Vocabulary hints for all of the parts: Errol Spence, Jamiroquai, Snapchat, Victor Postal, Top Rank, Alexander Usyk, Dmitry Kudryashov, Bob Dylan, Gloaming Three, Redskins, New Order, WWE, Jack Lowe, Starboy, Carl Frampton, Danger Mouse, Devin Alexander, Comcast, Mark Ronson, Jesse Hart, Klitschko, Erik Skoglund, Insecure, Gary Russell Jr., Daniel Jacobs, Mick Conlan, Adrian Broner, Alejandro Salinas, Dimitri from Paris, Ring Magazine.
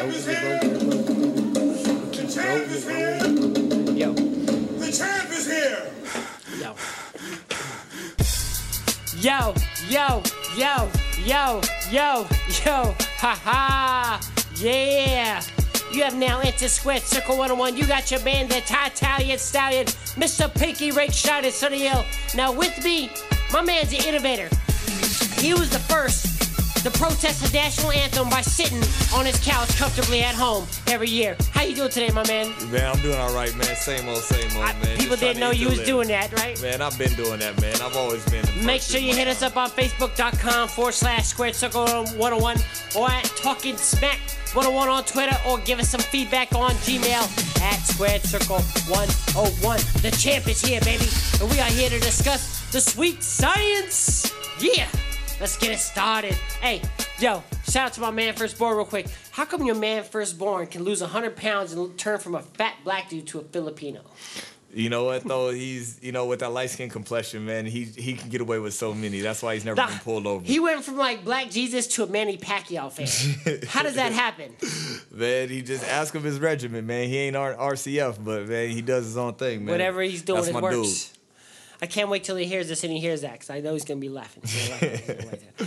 The champ is here. Yo. The champ is here. Yo. Yo, yo, yo, yo, yo, yo. Ha ha. Yeah. You have now entered Square Circle 101. You got your bandit, Italian Stallion, Mr. Pinky Ray Shot and Sonny Hill. Now with me, my man's the innovator. He was the first to protest the national anthem by sitting on his couch comfortably at home every year. How you doing today, my man? Man, I'm doing all right, man. Same old, man. People didn't know you was doing that, right? Man, I've been doing that, man. I've always been. Make sure you hit us up on Facebook.com/Square Circle 101 or at Talking Smack 101 on Twitter, or give us some feedback on Gmail at Squared Circle 101. The champ is here, baby, and we are here to discuss the sweet science. Yeah, let's get it started. Hey, yo, shout out to my man Firstborn real quick. How come your man Firstborn can lose 100 pounds and turn from a fat black dude to a Filipino? You know what, though? He's, you know, with that light-skinned complexion, man, he can get away with so many. That's why he's never been pulled over. He went from, like, Black Jesus to a Manny Pacquiao fan. How does that happen? Man, he just ask him his regimen, man. He ain't RCF, but, man, he does his own thing, man. Whatever he's doing, it works. Dude. I can't wait till he hears this and he hears that, because I know he's going to be laughing.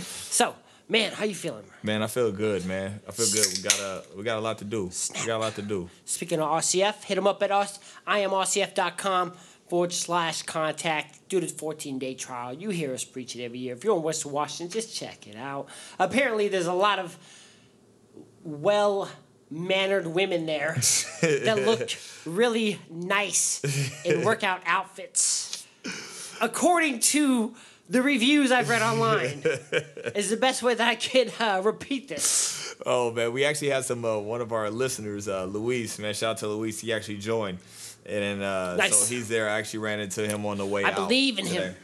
So, man, how you feeling? Man, I feel good, man. I feel good. We got a lot to do. We got a lot to do. Speaking of RCF, hit them up at us. IamRCF.com/contact. Do the 14-day trial. You hear us preach it every year. If you're in Western Washington, just check it out. Apparently, there's a lot of well-mannered women there that look really nice in workout outfits. According to the reviews I've read online is the best way that I can repeat this. Oh, man. We actually had some, one of our listeners, Luis, man. Shout out to Luis. He actually joined. And nice. So he's there. I actually ran into him on the way out. I believe in him.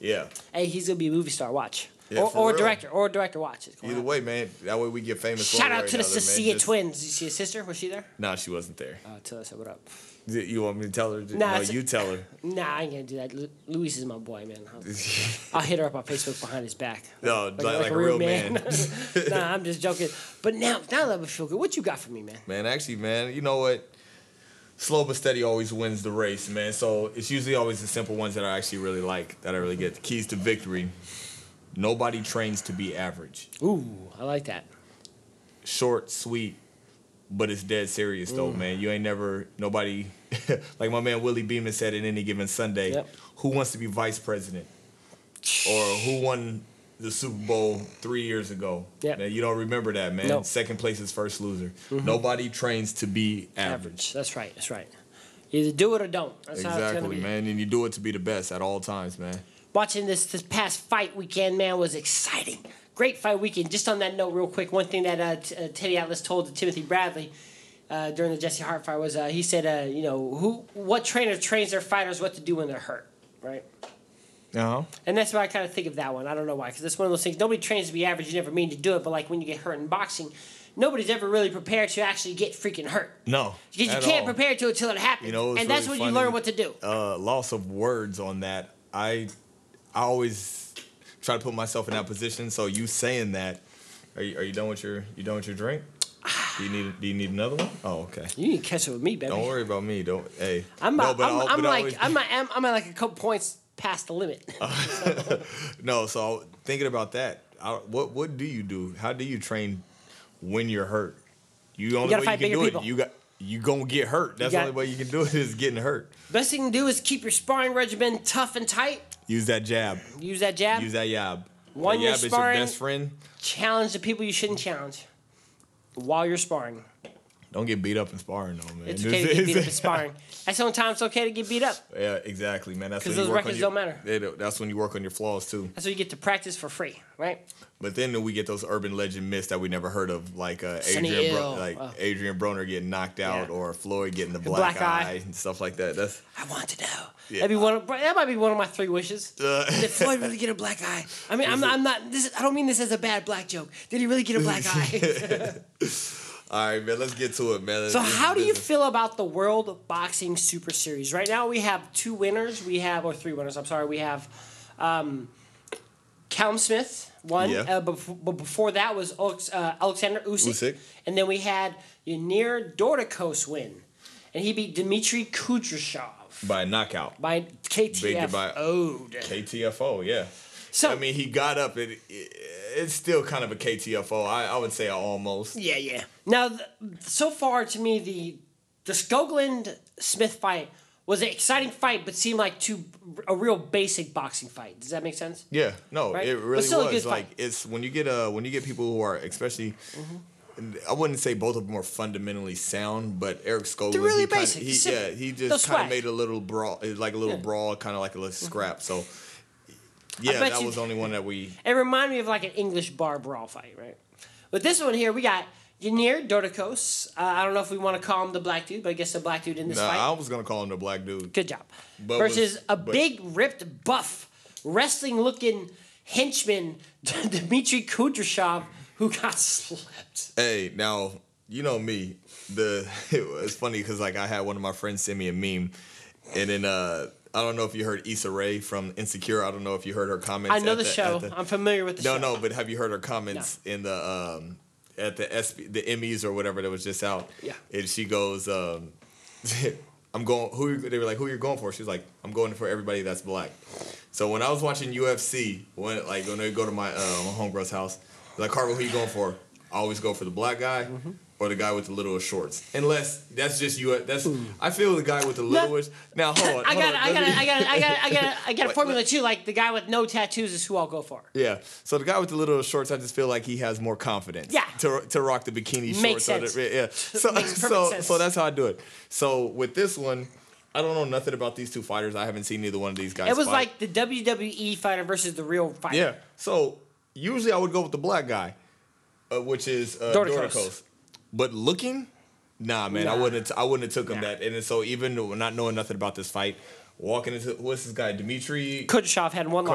Yeah. Hey, he's going to be a movie star. Watch. Yeah, or director. Or director. Watch. Either way, man. That way we get famous. Shout out to the Cecilia twins. Did you see his sister? Was she there? No, she wasn't there. Tell us what up. You want me to tell her? No, you tell her. Nah, I ain't going to do that. Luis is my boy, man. I'll hit her up on Facebook behind his back. No, like a real man. Nah, I'm just joking. But now that we feel good, what you got for me, man? Man, actually, man, you know what? Slow but steady always wins the race, man. So it's usually always the simple ones that I actually really like, that I really get. The keys to victory. Nobody trains to be average. Ooh, I like that. Short, sweet, but it's dead serious, though, man. You ain't never, nobody, like my man Willie Beeman said in Any Given Sunday, who wants to be vice president? Or who won the Super Bowl 3 years ago? Yep. Man, you don't remember that, man. Nope. Second place is first loser. Mm-hmm. Nobody trains to be average. That's right, that's right. Either do it or don't. That's exactly, how it's gonna be. Man, and you do it to be the best at all times, man. Watching this past fight weekend, man, was exciting. Great fight weekend. Just on that note real quick, one thing that Teddy Atlas told to Timothy Bradley during the Jesse Hart fight was he said, you know, what trainer trains their fighters what to do when they're hurt, right? Uh-huh. And that's why I kind of think of that one. I don't know why, because it's one of those things. Nobody trains to be average. You never mean to do it, but like when you get hurt in boxing, nobody's ever really prepared to actually get freaking hurt. No, because you can't prepare to it until it happens. You know, and that's really when you learn what to do. Loss of words on that. I always try to put myself in that position. So you saying that, are you done with your drink? Do you need another one? Oh, okay. You need to catch up with me, baby. Don't worry about me. Don't. Hey. I'm like a couple points past the limit. No. So thinking about that, what do you do? How do you train when you're hurt? You gotta fight bigger people. You gonna get hurt. That's the only way you can do it is getting hurt. Best thing you can do is keep your sparring regimen tough and tight. Use that jab. Use that jab. Use that jab. When you're sparring, is your best friend. Challenge the people you shouldn't challenge while you're sparring. Don't get beat up in sparring, though, man. It's okay to get beat up in sparring. And sometimes it's okay to get beat up. Yeah, exactly, man. Because those records don't matter. That's when you work on your flaws, too. That's when you get to practice for free, right? But then we get those urban legend myths that we never heard of, like Adrian Broner getting knocked out or Floyd getting the black eye and stuff like that. That's I want to know. Yeah. That might be one of my three wishes. Did Floyd really get a black eye? I mean, I'm not. I don't mean this as a bad black joke. Did he really get a black eye? All right, man, let's get to it, man. So how do you feel about the World Boxing Super Series? Right now we have three winners. We have Helmsmith won, but before that was Alexander Usyk. And then we had Yunir Dorticos win, and he beat Dmitry Kudryashov by knockout, by KTFO. KTFO, yeah. So I mean, he got up. It's still kind of a KTFO. I would say almost. Yeah, yeah. Now, so far to me, the Skoglund-Smith fight was an exciting fight, but seemed like a real basic boxing fight. Does that make sense? Yeah. No, right? It really was. Like, it's when you get people who are especially. I wouldn't say both of them are fundamentally sound, but Erik Skoglund, they're really basic. He just kind of made a little brawl, like a little brawl, kind of like a little scrap. So. Yeah, that was the only one that we... It reminded me of like an English bar brawl fight, right? With this one here, we got Yunir Dorticos. I don't know if we want to call him the black dude, but I guess the black dude in this fight. I was going to call him the black dude. Good job. But Versus big, ripped, buff, wrestling-looking henchman, Dmitry Kudryashov, who got slept. Hey, now, you know me. It's funny because like I had one of my friends send me a meme, and then... I don't know if you heard Issa Rae from Insecure. I don't know if you heard her comments. I know the show. I'm familiar with the show. No, but have you heard her comments in the at the Emmys or whatever that was just out? Yeah. And she goes, "I'm going." They were like, "Who you're going for?" She's like, "I'm going for everybody that's black." So when I was watching UFC, when they go to my homegirl's house, like, Carver, who you going for? I always go for the black guy. Mm-hmm. Or the guy with the littlest shorts. Unless that's just you. I feel the guy with the littlest. Now hold on. I got a formula too. Like the guy with no tattoos is who I'll go for. Yeah. So the guy with the littlest shorts, I just feel like he has more confidence. Yeah. To rock the bikini shorts. Sense. Yeah. So that's how I do it. So with this one, I don't know nothing about these two fighters. I haven't seen either one of these guys. It was like the WWE fighter versus the real fighter. Yeah. So usually I would go with the black guy, which is Dorticos. But looking, nah, man, I wouldn't have took him that. And so even not knowing nothing about this fight, walking into what's this guy, Dmitry Kudryashov had one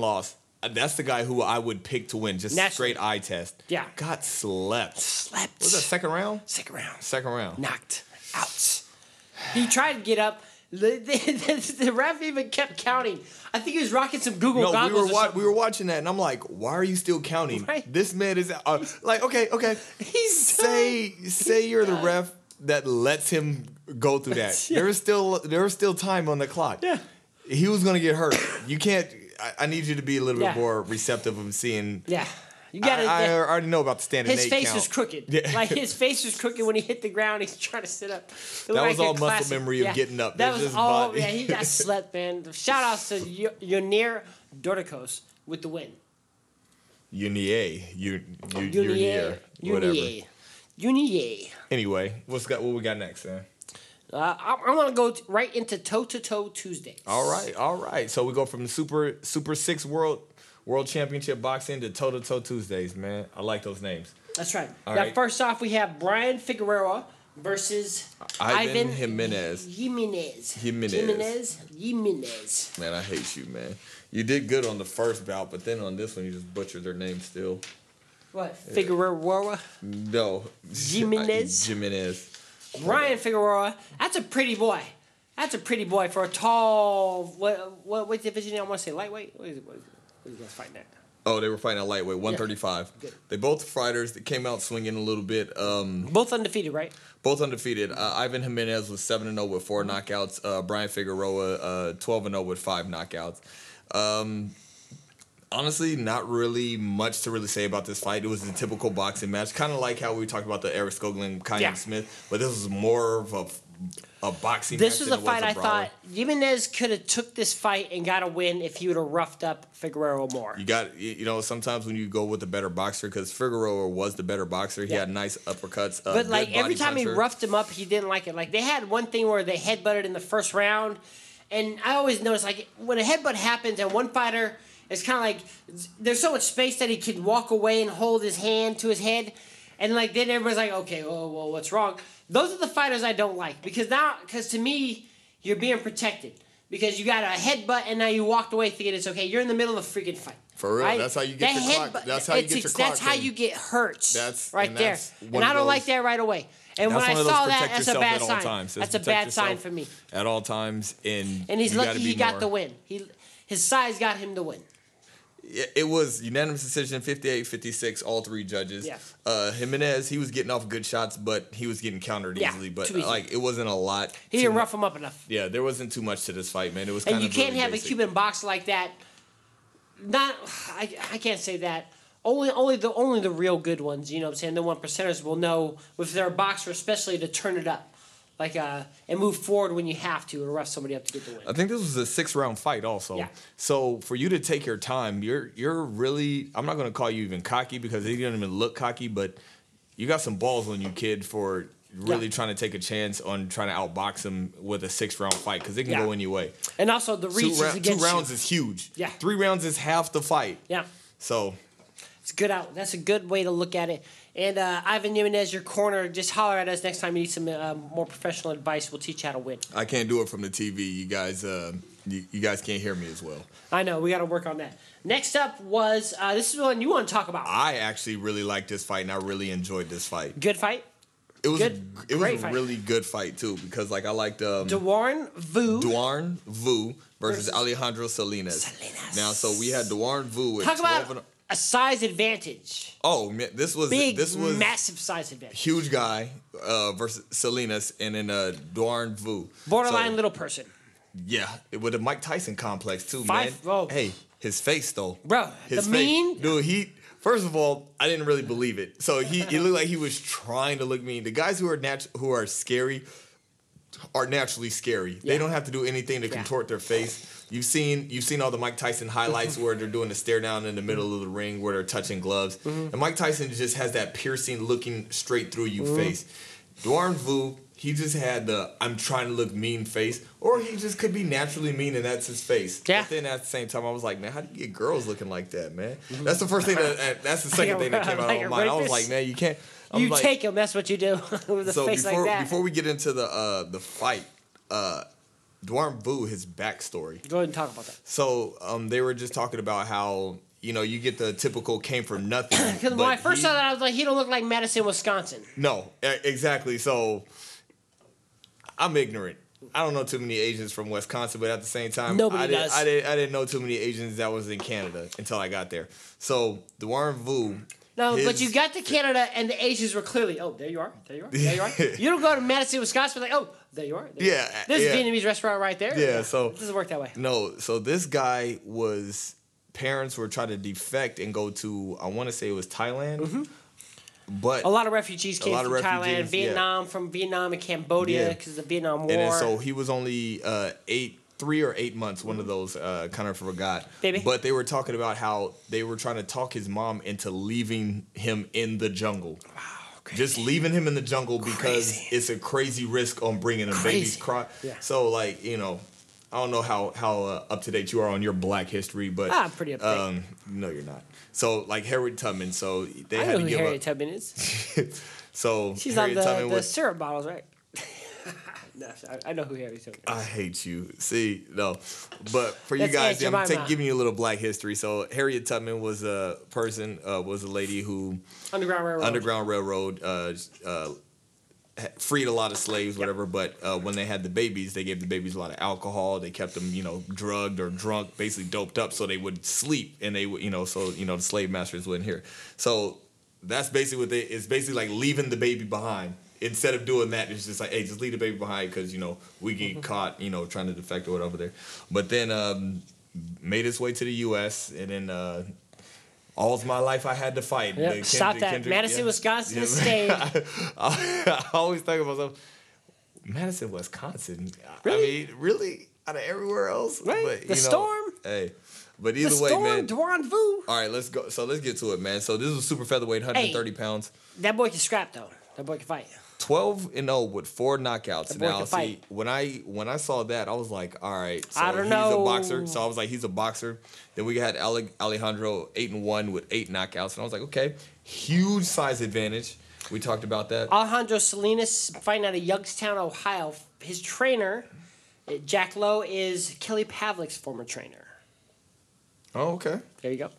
loss. That's the guy who I would pick to win. Just straight eye test. Yeah, got slept. Was that second round? Second round. Knocked out. He tried to get up. The ref even kept counting. I think he was rocking some Google goggles. We were watching that, and I'm like, "Why are you still counting? Right. This man is like, okay." He's say you're the ref that lets him go through that. Yeah. There is still time on the clock. Yeah, he was gonna get hurt. You can't. I need you to be a little bit more receptive of seeing. Yeah. You gotta, I already know about the standing eight count. His face was crooked. Yeah. Like, his face was crooked when he hit the ground. He's trying to sit up. That was all muscle memory of getting up. That was all. Body. Yeah, he got slept, man. Shout out to Yunir Dorticos with the win. Yunir. Anyway, what we got next, man? I'm gonna go right into toe-to-toe Tuesdays. All right. So we go from Super Six World Championship Boxing to Toe-to-Toe Tuesdays, man. I like those names. That's right. All right. First off, we have Brian Figueroa versus Ivan Jimenez. Man, I hate you, man. You did good on the first bout, but then on this one, you just butchered their name still. What? Yeah. Figueroa? No. Jimenez. Brian Figueroa. That's a pretty boy. For a tall... What division? I want to say lightweight? What is it? Who was fighting at? Oh, they were fighting at lightweight, 135. Yeah. They both fighters that came out swinging a little bit. Both undefeated, right? Both undefeated. Ivan Jimenez was 7-0 with 4 knockouts. Brian Figueroa 12-0 with 5 knockouts. Honestly, not really much to really say about this fight. It was a typical boxing match, kind of like how we talked about the Erik Skoglund, Smith, but this was more of a boxing match. This was a fight I thought Jimenez could have took this fight and got a win if he would have roughed up Figueroa more. Sometimes when you go with a better boxer, because Figueroa was the better boxer, he had nice uppercuts. But like every time he roughed him up, he didn't like it. Like they had one thing where they headbutted in the first round, and I always notice like when a headbutt happens and one fighter, it's kind of like there's so much space that he can walk away and hold his hand to his head. And like then everybody's like, okay, well, what's wrong? Those are the fighters I don't like because to me, you're being protected because you got a headbutt and now you walked away thinking it's okay. You're in the middle of a freaking fight. For real, right? That's how you get your clock. That's how you get your clock. That's how you get hurt. That's right there. And I don't like that right away. And when I saw that, that's a bad sign. That's a bad sign for me. At all times, and he's lucky he got the win. His size got him the win. It was unanimous decision, 58-56, all three judges. Yeah. Jimenez, he was getting off good shots, but he was getting countered easily. But like, it wasn't a lot. He didn't rough him up enough. Yeah, there wasn't too much to this fight, man. It was. And kind you of can't really have basic. A Cuban boxer like that. Not, I can't say that. Only the real good ones. You know what I'm saying? The 1%ers will know if they're a boxer, especially to turn it up. Like and move forward when you have to rough somebody up to get the win. I think this was a 6-round fight also. Yeah. So for you to take your time, you're really, I'm not going to call you even cocky because he didn't even look cocky, but you got some balls on you, kid, for really trying to take a chance on trying to outbox him with a 6-round fight because it can go any way. And also the reach is against you. 2 rounds is huge. Yeah. 3 rounds is half the fight. Yeah. So it's good out. That's a good way to look at it. And Ivan Jimenez, your corner, just holler at us next time you need some more professional advice. We'll teach you how to win. I can't do it from the TV. You guys you guys can't hear me as well. I know. We got to work on that. Next up was this is one you want to talk about. I actually really liked this fight, and I really enjoyed this fight. Good fight? It was a really good fight, too, because like I liked Duarn Vu versus Alejandro Salinas. Now, so we had Duarn Vu. Talk about a size advantage. Oh, man, this was massive size advantage. Huge guy versus Salinas, and then Duarn Vu. Borderline little person. Yeah, with a Mike Tyson complex too, man. Oh. Hey, his face though. Bro, his face. Dude, first of all, I didn't really believe it. So he looked like he was trying to look mean. The guys who are scary are naturally scary. Yeah. They don't have to do anything to contort their face. You've seen all the Mike Tyson highlights where they're doing the stare down in the middle of the ring where they're touching gloves. Mm-hmm. And Mike Tyson just has that piercing looking straight through you face. Duarn Vu, he just had the I'm trying to look mean face, or he just could be naturally mean and that's his face. Yeah. But then at the same time, I was like, man, how do you get girls looking like that, man? Mm-hmm. That's the first thing that's the second thing that came out of my mind. I was like, man, you can't. Take him, that's what you do with a face like that. Before we get into the fight, Duarn Vu, his backstory. Go ahead and talk about that. So they were just talking about how, you know, you get the typical came from nothing. Because when I first saw that, I was like, he don't look like Madison, Wisconsin. No, exactly. So I'm ignorant. I don't know too many Asians from Wisconsin, but at the same time, I didn't know too many Asians that was in Canada until I got there. So Duarn Vu. No, but you got to Canada and the Asians were clearly, oh, there you are, there you are, there you are. You don't go to Madison, Wisconsin, like, oh, there you are. There you are. There's a Vietnamese restaurant right there. Yeah, so. It doesn't work that way. No, so this guy was, parents were trying to defect and go to, I want to say it was Thailand. Mm-hmm. But a lot of refugees came from Thailand, Vietnam, from Vietnam and Cambodia because of the Vietnam War. And then, so he was only 3 or 8 months, one of those, kind of forgot. Baby. But they were talking about how they were trying to talk his mom into leaving him in the jungle. Wow, crazy. Just leaving him in the jungle because it's a crazy risk on bringing a baby's cry. Yeah. So, like, you know, I don't know how up-to-date you are on your black history, but... I'm pretty up-to-date. No, you're not. So, like, Harriet Tubman, so they had to give up... I know who Harriet Tubman is. So, she's on the syrup bottles, right? No, I know who Harry Tubman is. I hate you. See, no. But for you guys, I'm giving you a little black history. So Harriet Tubman was a person, was a lady who... Underground Railroad freed a lot of slaves, whatever. But when they had the babies, they gave the babies a lot of alcohol. They kept them, you know, drugged or drunk, basically doped up so they would sleep. And they would, you know, so, you know, the slave masters wouldn't hear. So that's basically what it's basically like leaving the baby behind. Instead of doing that, it's just like, hey, just leave the baby behind because, you know, we get caught, you know, trying to defect or whatever there. But then made his way to the U.S. and then all's my life I had to fight. Yep. Stop that. Kendrick, Madison, Wisconsin state. I always think of myself, Madison, Wisconsin. Really? I mean, really? Out of everywhere else? Right? But, the storm? Hey. But either way, man. Duarn Vu. All right, let's go. So let's get to it, man. So this is super featherweight, 130 pounds. That boy can scrap, though. That boy can fight. 12-0 with 4 knockouts. Now, see, when I saw that, I was like, all right, so he's a boxer. So I was like, he's a boxer. Then we had Alejandro 8-1 with 8 knockouts, and I was like, okay, huge size advantage. We talked about that. Alejandro Salinas fighting out of Youngstown, Ohio. His trainer, Jack Lowe, is Kelly Pavlik's former trainer. Oh, okay. There you go.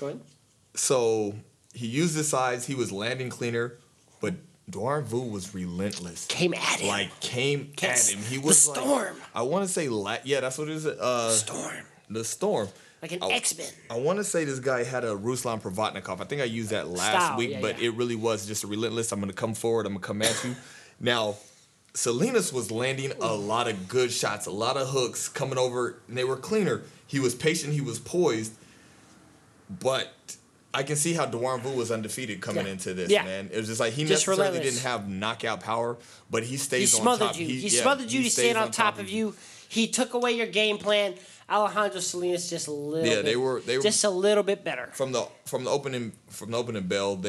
Go ahead. So he used his size. He was landing cleaner, but Duarn Vu was relentless. Came at him. Like, came at him. He was the storm. Like, I want to say, that's what it is. The storm. Like an X-Men. I want to say this guy had a Ruslan Provatnikov. I think I used that last week, but it really was just a relentless, I'm going to come forward, I'm going to come at you. Now, Salinas was landing a lot of good shots, a lot of hooks coming over, and they were cleaner. He was patient, he was poised, but I can see how Duarn Vu was undefeated coming into this, man. It was just like he just necessarily didn't have knockout power, but he stays on top. He smothered you, he stayed on top of you. He took away your game plan. Alejandro Salinas just a little bit. They were just a little bit better. From the opening bell,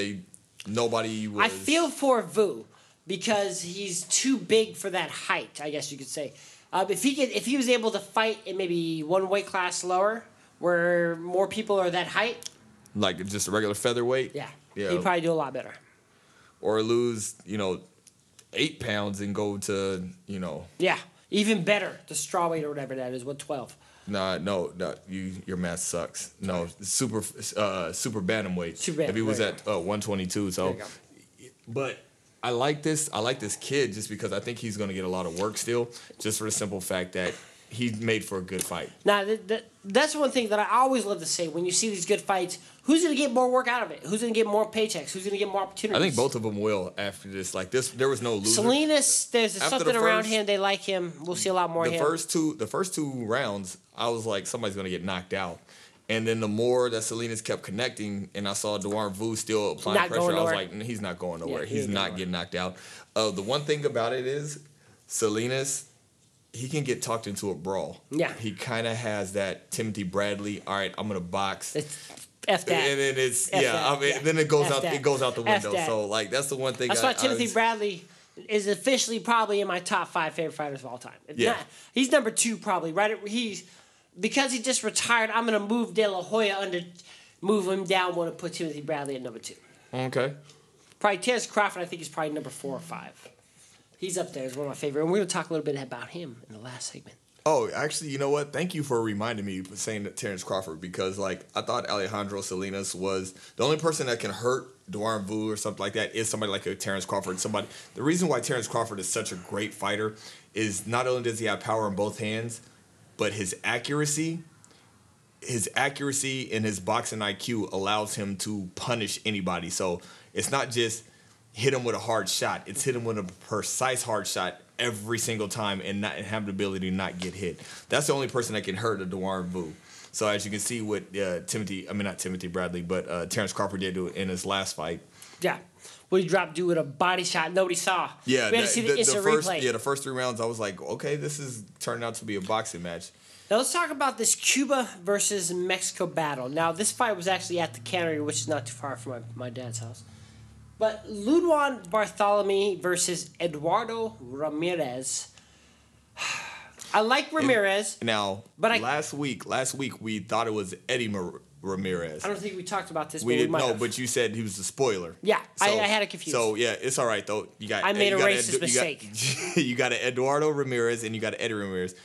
nobody was. I feel for Vu because he's too big for that height, I guess you could say. If he was able to fight in maybe one weight class lower where more people are that height, like just a regular featherweight, he'd probably do a lot better. Or lose, 8 pounds and go to, even better, the straw weight or whatever that is, 112. No, your math sucks. No, super bantamweight. If he was at 122, so. But I like this kid just because I think he's going to get a lot of work still, just for the simple fact that he made for a good fight. Now, that's one thing that I always love to say when you see these good fights. Who's going to get more work out of it? Who's going to get more paychecks? Who's going to get more opportunities? I think both of them will after this. Like this, there was no loser. Salinas, there's something around him. They like him. We'll see a lot more of him. The first two rounds, I was like, somebody's going to get knocked out. And then the more that Salinas kept connecting, and I saw Duarn Vu still applying pressure, I was like, he's not going nowhere. Yeah, he's not getting knocked out. The one thing about it is Salinas, he can get talked into a brawl. Yeah. He kind of has that Timothy Bradley, all right, I'm going to box. F that. And then it's, F yeah, that. I mean, yeah. Then it goes out the window. So, like, that's the one thing. That's why Timothy Bradley is officially probably in my top 5 favorite fighters of all time. If not, he's number 2 probably, right? Because he just retired, I'm going to move De La Hoya move him down, want to put Timothy Bradley at number 2. Okay. Probably Terrence Crawford, I think he's probably number 4 or 5. He's up there. He's one of my favorite. And we're going to talk a little bit about him in the last segment. Oh, actually, you know what? Thank you for reminding me of saying that Terrence Crawford, because, like, I thought Alejandro Salinas was the only person that can hurt Duarn Vu or something like that is somebody like a Terrence Crawford. The reason why Terrence Crawford is such a great fighter is not only does he have power in both hands, but his accuracy and his boxing IQ allows him to punish anybody. So it's not just hit him with a hard shot. It's hit him with a precise hard shot every single time and have the ability to not get hit. That's the only person that can hurt a Duarn Vu. So as you can see what Terrence Crawford did do in his last fight. Yeah. Well, he dropped dude with a body shot nobody saw. Yeah, we had to see the first replay. Yeah, the first 3 rounds, I was like, okay, this is turning out to be a boxing match. Now let's talk about this Cuba versus Mexico battle. Now, this fight was actually at the cannery, which is not too far from my dad's house. But Ledwan Bartholomew versus Eduardo Ramirez. I like Ramirez. Last week we thought it was Eddie Ramirez. I don't think we talked about this. But you said he was the spoiler. Yeah, so, I had it confused. So yeah, it's all right though. I made a racist mistake. You got Eduardo Ramirez and you got Eddie Ramirez.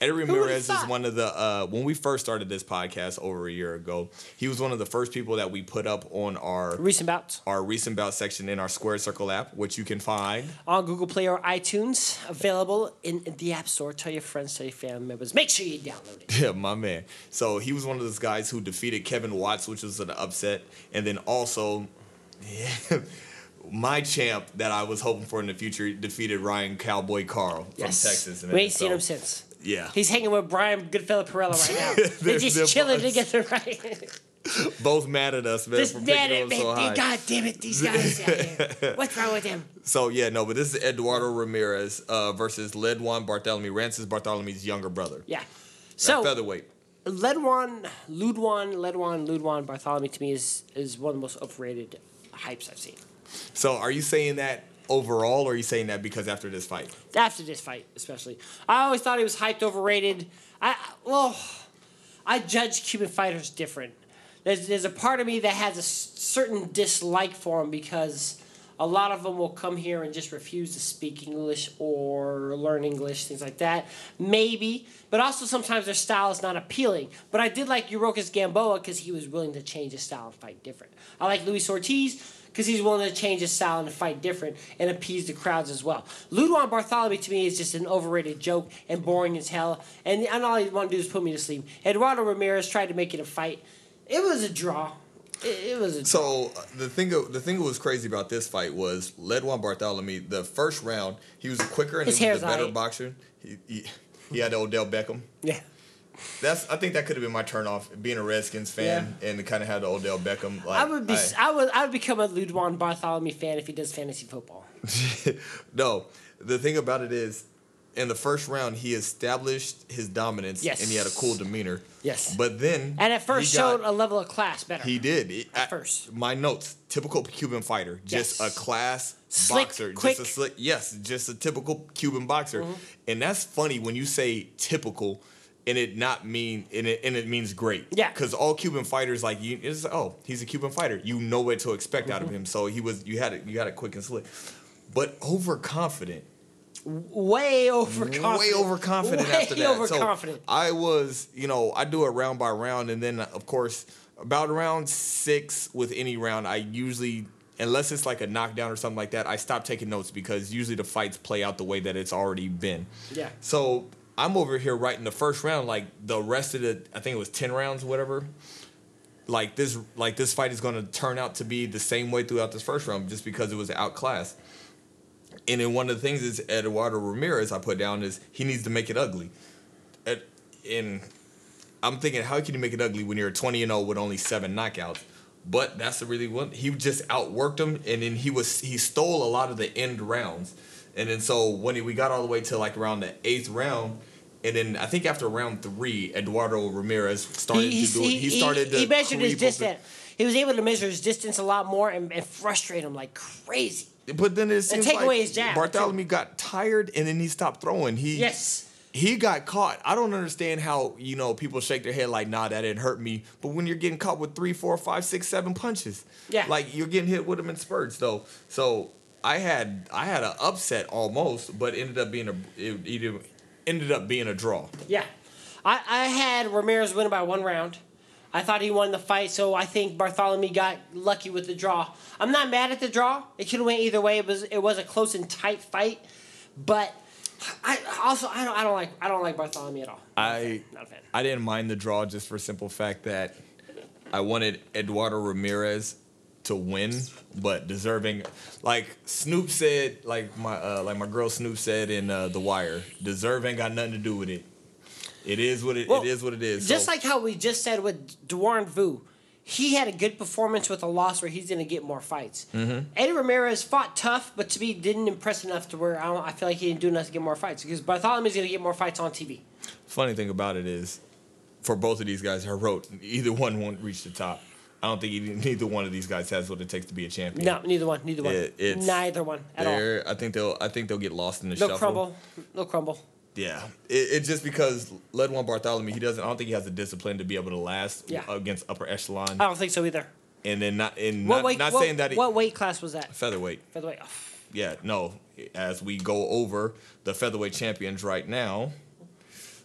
Eddie Ramirez is one of the, when we first started this podcast over a year ago, he was one of the first people that we put up on our recent bouts section in our Square Circle app, which you can find on Google Play or iTunes, available in the App Store. Tell your friends, tell your family members. Make sure you download it. Yeah, my man. So he was one of those guys who defeated Kevin Watts, which was an upset. And then also, my champ that I was hoping for in the future defeated Ryan Cowboy Carl from Texas. Man. We ain't seen him since. Yeah. He's hanging with Brian Goodfellow Perella right now. They're just chilling together right. Both mad at us, man. Just mad at me. God damn it, these guys out here. What's wrong with them? So, but this is Eduardo Ramirez versus Ledwan Bartholomew. Rances Bartholomew's younger brother. Yeah. So, featherweight. Ledwan Bartholomew to me is one of the most overrated hypes I've seen. So, are you saying that overall, or are you saying that because after this fight? After this fight, especially. I always thought he was hyped, overrated. I judge Cuban fighters different. There's a part of me that has a certain dislike for him because a lot of them will come here and just refuse to speak English or learn English, things like that. Maybe. But also sometimes their style is not appealing. But I did like Urocas Gamboa because he was willing to change his style and fight different. I like Luis Ortiz because he's willing to change his style and fight different and appease the crowds as well. Ledwan Bartholomew, to me, is just an overrated joke and boring as hell, and all he wanted to do is put me to sleep. Eduardo Ramirez tried to make it a fight. It was a draw. It was a draw. So the thing that was crazy about this fight was Ledwan Bartholomew, the first round, he was quicker and he was the better boxer. He had Odell Beckham. Yeah. I think that could have been my turnoff, being a Redskins fan and kind of had the Odell Beckham. Like, I would become a Ledwan Bartholomew fan if he does fantasy football. No, the thing about it is, in the first round, he established his dominance and he had a cool demeanor. Yes, but then showed a level of class better. He did at first. My notes: typical Cuban fighter, just a class boxer, quick. Just a slick. Yes, just a typical Cuban boxer, and that's funny when you say typical. And it means great. Yeah. Because all Cuban fighters, he's a Cuban fighter. You know what to expect out of him. So you had it quick and slick, but overconfident. Way overconfident after that. Overconfident. So I do it round by round, and then of course about round 6 with any round, I usually, unless it's like a knockdown or something like that, I stop taking notes because usually the fights play out the way that it's already been. Yeah. So I'm over here writing the first round, like the rest of the, I think it was 10 rounds, whatever. This fight is going to turn out to be the same way throughout this first round, just because it was outclassed. And then one of the things is Eduardo Ramirez I put down is he needs to make it ugly. And I'm thinking, how can you make it ugly when you're 20-0 with only 7 knockouts? But that's really one. He just outworked him, and then he stole a lot of the end rounds. And then so when we got all the way to like around the 8th round, and then I think after round 3, Eduardo Ramirez started to measure his distance. He was able to measure his distance a lot more and frustrate him like crazy. But then it seems like Bartholomew got tired and then he stopped throwing. He got caught. I don't understand how people shake their head like, nah, that didn't hurt me. But when you're getting caught with 3, 4, 5, 6, 7 punches, you're getting hit with them in spurts though. So I had an upset almost, but ended up being a draw. Yeah, I had Ramirez win by 1 round. I thought he won the fight, so I think Bartholomew got lucky with the draw. I'm not mad at the draw. It could have went either way. It was a close and tight fight, but I don't like Bartholomew at all. Not a fan. I didn't mind the draw just for the simple fact that I wanted Eduardo Ramirez to win, but deserving, like Snoop said, like my girl Snoop said in The Wire, deserve ain't got nothing to do with it. It is what it is. Just so, like how we just said with Duarn Vu, he had a good performance with a loss where he's gonna get more fights. Eddie Ramirez fought tough, but to me didn't impress enough to where I feel like he didn't do enough to get more fights, because Bartholomew's gonna get more fights on TV. Funny thing about it is, for both of these guys, I wrote either one won't reach the top. I don't think neither one of these guys has what it takes to be a champion. No, neither one. Neither one at all. I think they'll get lost in the shuffle. They'll crumble. Yeah, it's just because Ledwan Bartholomew, I don't think he has the discipline to be able to last against upper echelon. I don't think so either. And then what weight class was that? Featherweight. Oh. Yeah, no. As we go over the featherweight champions right now.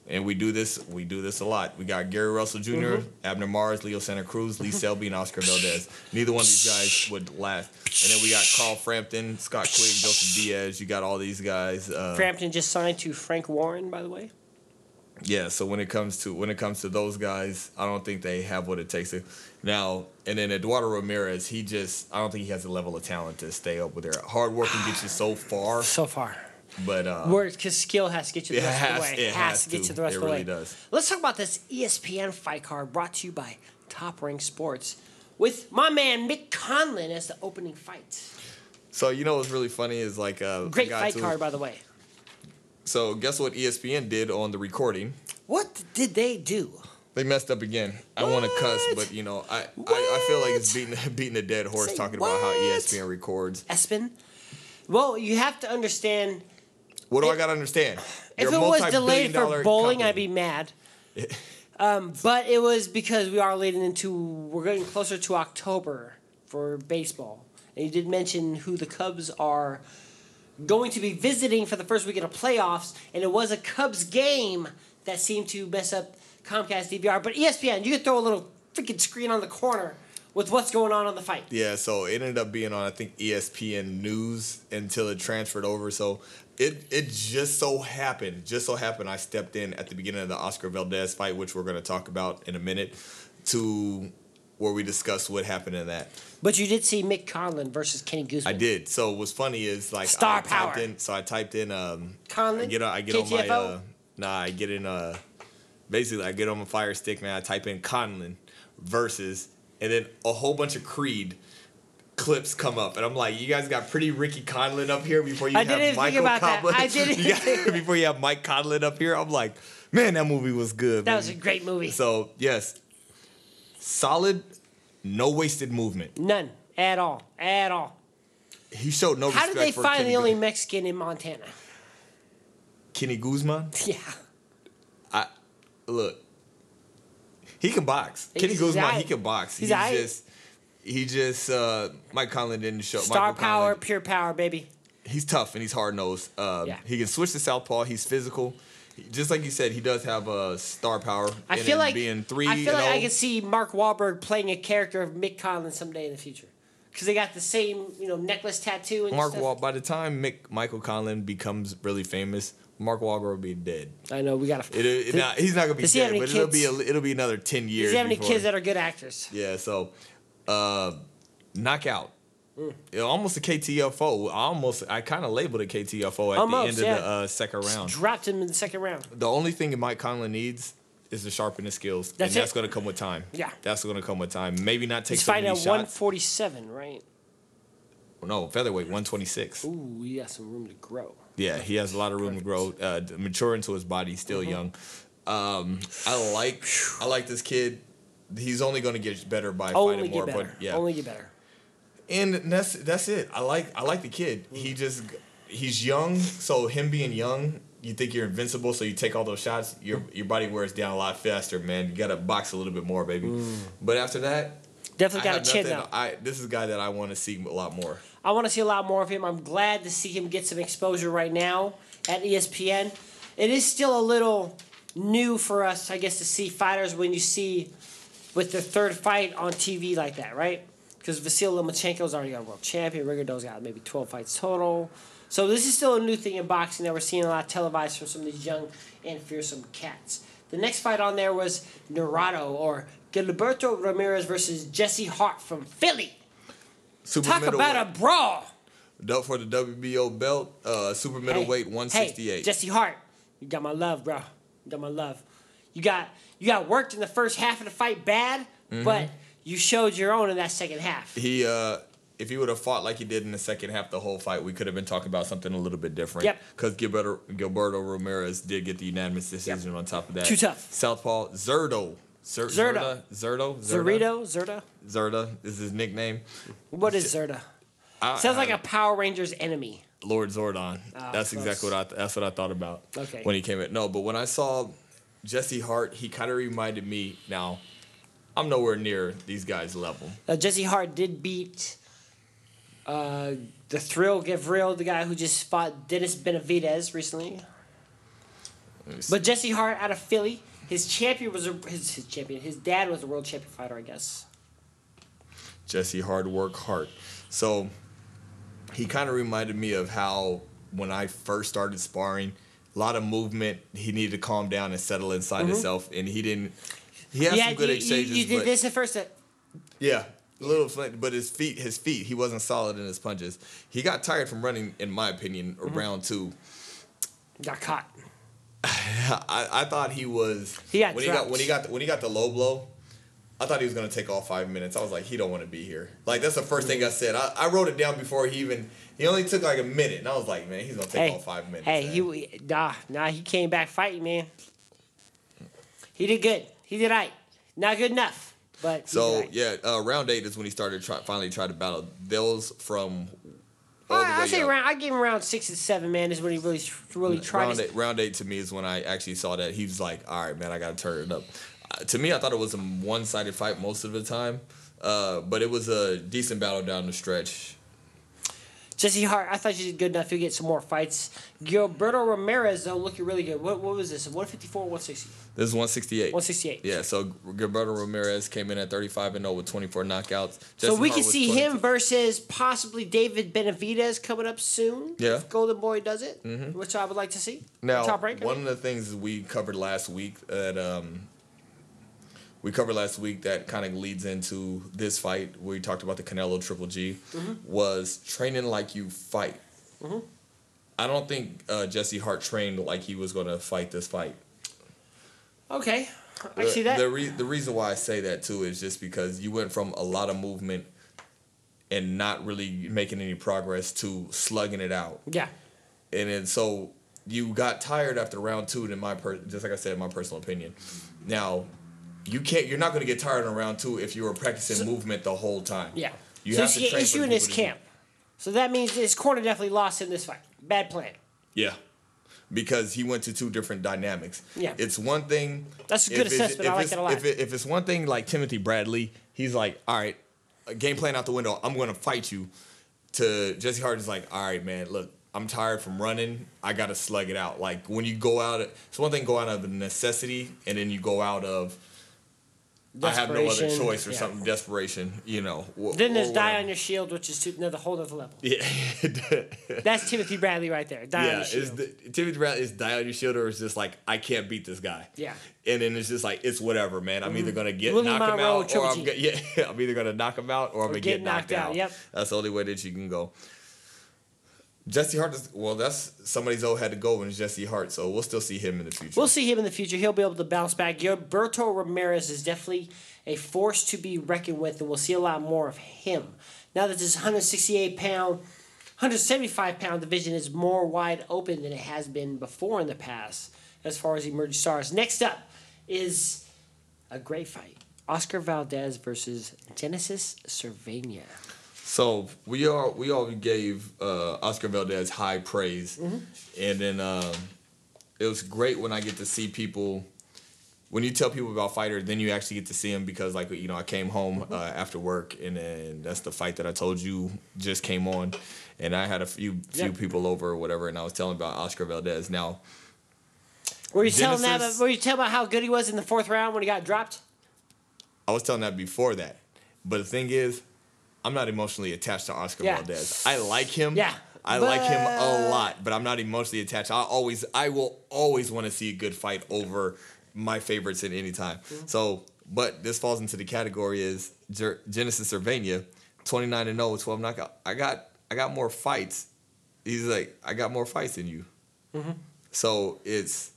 And we do this a lot. We got Gary Russell Jr., Abner Mars, Leo Santa Cruz, Lee Selby, and Oscar Valdez. Neither one of these guys would last. And then we got Carl Frampton, Scott Quigg, Joseph Diaz. You got all these guys. Frampton just signed to Frank Warren, by the way. Yeah, so when it comes to those guys, I don't think they have what it takes to. Now, and then Eduardo Ramirez, I don't think he has the level of talent to stay up with there. Hard work can get you so far. But because skill has to get you the rest of the way. It really does. Let's talk about this ESPN fight card brought to you by Top Rank Sports with my man Mick Conlan as the opening fight. So what's really funny is great fight card, by the way. So guess what ESPN did on the recording? What did they do? They messed up again. I want to cuss, but I feel like it's beating a dead horse about how ESPN records. ESPN. Well, you have to understand. What do I got to understand? If it was delayed for bowling, I'd be mad. But it was because we're getting closer to October for baseball. And you did mention who the Cubs are going to be visiting for the first weekend of playoffs. And it was a Cubs game that seemed to mess up Comcast DVR. But ESPN, you could throw a little freaking screen on the corner with what's going on the fight. Yeah, so it ended up being on, I think, ESPN News until it transferred over. So it just so happened I stepped in at the beginning of the Oscar Valdez fight, which we're going to talk about in a minute, to where we discussed what happened in that. But you did see Mick Conlan versus Kenny Guzman. I did. So what's funny is, like, I typed in Conlan. Basically, I get on my Fire Stick, man. I type in Conlan versus, and then a whole bunch of Creed clips come up. And I'm like, you guys got pretty Ricky Conlan up here before you have Michael Conlan. I didn't think about that. Before you have Mike Conlan up here, I'm like, man, that movie was good. That was a great movie. So, yes, solid, no wasted movement. None. At all. He showed no respect for Kenny. How did they find the only Mexican in Montana? Kenny Guzman? Yeah. Look, he can box. Kenny Guzman, he can box. He just Mike Conlan didn't show. Star power, pure power, baby. He's tough and he's hard-nosed. He can switch to southpaw. He's physical. Just like you said, he does have a star power. I feel like I can see Mark Wahlberg playing a character of Mick Conlan someday in the future. Because they got the same, necklace tattoo and stuff. By the time Michael Conlan becomes really famous, Mark Wahlberg will be dead. I know, we got to... he's not going to be dead, but it'll be another 10 years. Does he have any kids that are good actors? Yeah, so... knockout. Mm. Almost a KTFO. I kind of labeled it KTFO at the end of the second round. Just dropped him in the second round. The only thing Mike Conlan needs is to sharpen his skills. That's going to come with time. Yeah. That's going to come with time. Maybe not take so many shots. He's fighting at 147, right? No, featherweight, 126. Ooh, he has some room to grow. Yeah, he has a lot of room to grow, mature into his body, still young. I like this kid. He's only going to get better by fighting more. Only get better. And that's it. I like the kid. He's young, so him being young, you think you're invincible, so you take all those shots. Your body wears down a lot faster, man. You got to box a little bit more, baby. But after that, definitely got a chin up. This is a guy that I want to see a lot more. I want to see a lot more of him. I'm glad to see him get some exposure right now at ESPN. It is still a little new for us, I guess, to see fighters when you see with their third fight on TV like that, right? Because Vasyl Lomachenko's already got a world champion. Rigondeaux's got maybe 12 fights total. So this is still a new thing in boxing that we're seeing a lot televised from some of these young and fearsome cats. The next fight on there was Nerado or Gilberto Ramirez versus Jesse Hart from Philly. Talk about a brawl. For the WBO belt, super middleweight, 168. Hey, Jesse Hart, you got my love, bro. You got my love. You got worked in the first half of the fight bad, but you showed your own in that second half. He, if he would have fought like he did in the second half the whole fight, we could have been talking about something a little bit different. Yep. Because Gilberto Ramirez did get the unanimous decision on top of that. Too tough. Southpaw, Zurdo is his nickname. What is Zurdo? Sounds like a Power Rangers enemy. Lord Zordon. Oh, that's close. Exactly that's what I thought about when he came in. No, but when I saw Jesse Hart, he kind of reminded me. Now, I'm nowhere near these guys' level. Jesse Hart did beat the Thrill Gavril, the guy who just fought Dennis Benavidez recently. But Jesse Hart out of Philly. His dad was a world champion fighter, I guess. Jesse Hart, work hard. So he kind of reminded me of how when I first started sparring, a lot of movement. He needed to calm down and settle inside himself, and he didn't. He had some good exchanges. You did this at first. Yeah, a little flint, but his feet, he wasn't solid in his punches. He got tired from running, in my opinion, around two. Got caught. I thought he was when he got the low blow. I thought he was gonna take all 5 minutes. I was like, he don't want to be here. Like that's the first thing I said. I wrote it down before he only took like a minute, and I was like, man, he's gonna take all 5 minutes. He came back fighting, man. He did good. He did right. Not good enough, but round 8 is when he started finally tried to battle those from. I gave him round 6 and 7, man. Is when he really tried. Round eight to me is when I actually saw that he was like, all right, man, I gotta turn it up. To me, I thought it was a one-sided fight most of the time, but it was a decent battle down the stretch. Jesse Hart, I thought you did good enough to get some more fights. Gilberto Ramirez, though, looking really good. What was this? 154 or 160? This is 168. 168. Yeah, so Gilberto Ramirez came in at 35-0 with 24 knockouts. Jesse so we Hart can see 22. Him versus possibly David Benavidez coming up soon. Yeah. If Golden Boy does it, which I would like to see. Now, one of the things we covered last week that that kind of leads into this fight where we talked about the Canelo Triple G was training like you fight. I don't think Jesse Hart trained like he was going to fight this fight. Okay, I see that. The reason why I say that, too, is just because you went from a lot of movement and not really making any progress to slugging it out. Yeah. And then so you got tired after round two, in my just like I said, in my personal opinion. Now, you're not going to get tired in round two if you were practicing movement the whole time. Yeah. You have to train issue in his camp. So that means his corner definitely lost in this fight. Bad plan. Yeah. Because he went to two different dynamics. Yeah. It's one thing. That's a good assessment. I like that a lot. If it's one thing like Timothy Bradley, he's like, all right, game plan out the window. I'm going to fight you. To Jesse Hart is like, all right, man, look, I'm tired from running. I got to slug it out. Like when you go out, it's one thing go out of necessity and then you go out of, I have no other choice or something, desperation, you know. Then there's die on your shield, which is another whole other level. Yeah. That's Timothy Bradley right there, die on your shield. Timothy Bradley is die on your shield or is just like, I can't beat this guy. Yeah. And then it's just like, it's whatever, man. I'm either going to knock him out or I'm either going to knock him out or I'm going to get knocked out. Yep. That's the only way that you can go. Jesse Hart, that's somebody's old had to go, and it's Jesse Hart, so we'll still see him in the future. We'll see him in the future. He'll be able to bounce back. Gilberto Ramirez is definitely a force to be reckoned with, and we'll see a lot more of him. Now that this 168-pound, 175-pound division is more wide open than it has been before in the past as far as emerging stars. Next up is a great fight, Oscar Valdez versus Genesis Servania. So we all gave Oscar Valdez high praise, and then it was great when I get to see people. When you tell people about fighters, then you actually get to see them because, like, you know, I came home after work, and then that's the fight that I told you just came on, and I had a few people over or whatever, and I was telling about Oscar Valdez. Now, were you telling about how good he was in the fourth round when he got dropped? I was telling that before that, but the thing is, I'm not emotionally attached to Oscar Valdez. I like him. Yeah. I like him a lot, but I'm not emotionally attached. I will always want to see a good fight over my favorites at any time. So, but this falls into the category is Genesis Servania, 29-0 with 12 knockouts. I got more fights. He's like, I got more fights than you. So it's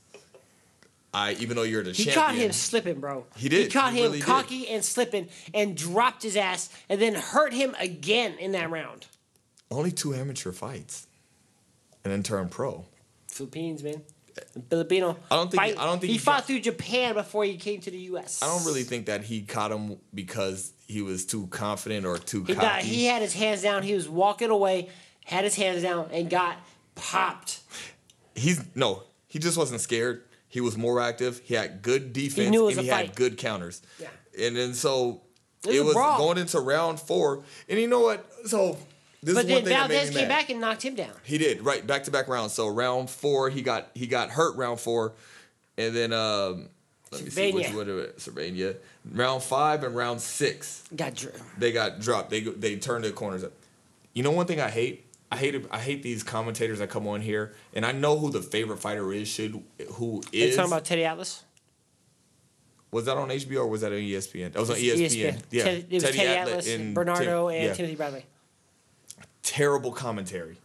even though you're the champion. He caught him slipping, bro. He did. He caught him cocky and slipping and dropped his ass and then hurt him again in that round. Only two amateur fights and then turned pro. Philippines, man. Filipino. I don't think he fought through Japan before he came to the U.S. I don't really think that he caught him because he was too confident or too cocky. He had his hands down. He was walking away, had his hands down, and got popped. He just wasn't scared. He was more active. He had good defense, and he had good counters. Yeah. And then so it was going into round four. And you know what? So this is one thing that made me mad. But then Valdez came back and knocked him down. He did, right, back-to-back rounds. So round four, he got hurt round four. And then Servania. Round five and round six. They got dropped. They turned their corners up. You know one thing I hate? I hate these commentators that come on here, and I know who the favorite fighter is. Are you talking about Teddy Atlas? Was that on HBO or was that on ESPN? That was on ESPN. Yeah, Teddy Atlas and Bernardo and Timothy Bradley. Terrible commentary.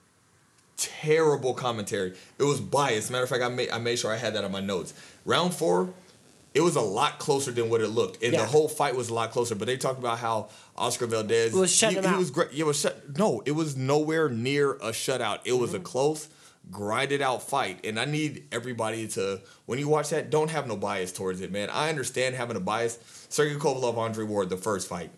It was biased. Matter of fact, I made sure I had that on my notes. Round four, it was a lot closer than what it looked, and the whole fight was a lot closer. But they talked about how Oscar Valdez was great. It was it was nowhere near a shutout. It was a close, grinded out fight. And I need everybody to, when you watch that, don't have no bias towards it, man. I understand having a bias. Sergey Kovalev, Andre Ward, the first fight.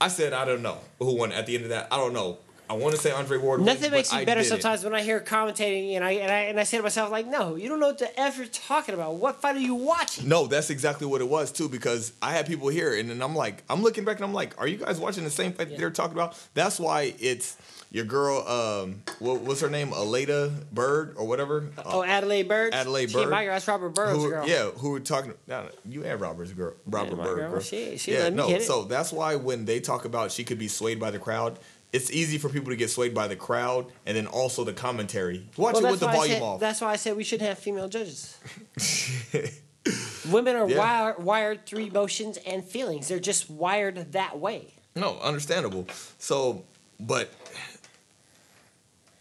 I said I don't know who won at the end of that. I don't know. I want to say Andre Ward. Nothing makes me better sometimes when I hear commentating and I say to myself, like, no, you don't know what the F you're talking about. What fight are you watching? No, that's exactly what it was too, because I had people here and then I'm looking back and I'm like, are you guys watching the same fight they're talking about? That's why it's Your girl, what's her name? Aleda Bird or whatever? Adelaide Bird. Adelaide Bird. She my girl. That's Robert Bird's girl. Yeah, who were talking? No, you and Robert's girl. Robert Bird. Girl. She let me get it. So that's why when they talk about she could be swayed by the crowd, it's easy for people to get swayed by the crowd and then also the commentary. Watch it with the volume off. That's why I said we should have female judges. Women are wired through emotions and feelings. They're just wired that way. No, understandable. So, but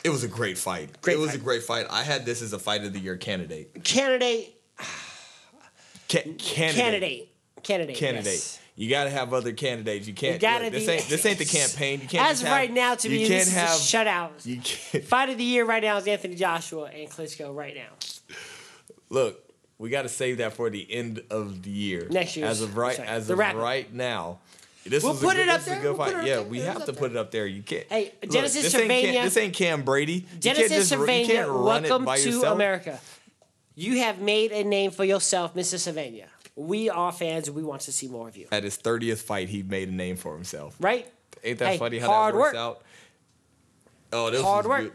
it was a great fight. A great fight. I had this as a fight of the year candidate. Candidate. Yes. You gotta have other candidates. You can't. This ain't the campaign. You can't. As of right now, to me, this is a shutout. You can't. Fight of the year right now is Anthony Joshua and Klitschko right now. Look, we gotta save that for the end of the year. Next year. As of right now. We'll put it up there. Yeah, we have to put it up there. You can't. Hey, Genesis Servania. This ain't Cam Brady. Genesis Servania, welcome to America. You have made a name for yourself, Mr. Servania. We are fans. We want to see more of you. At his 30th fight, he made a name for himself. Right? Ain't that funny how that works out? Oh,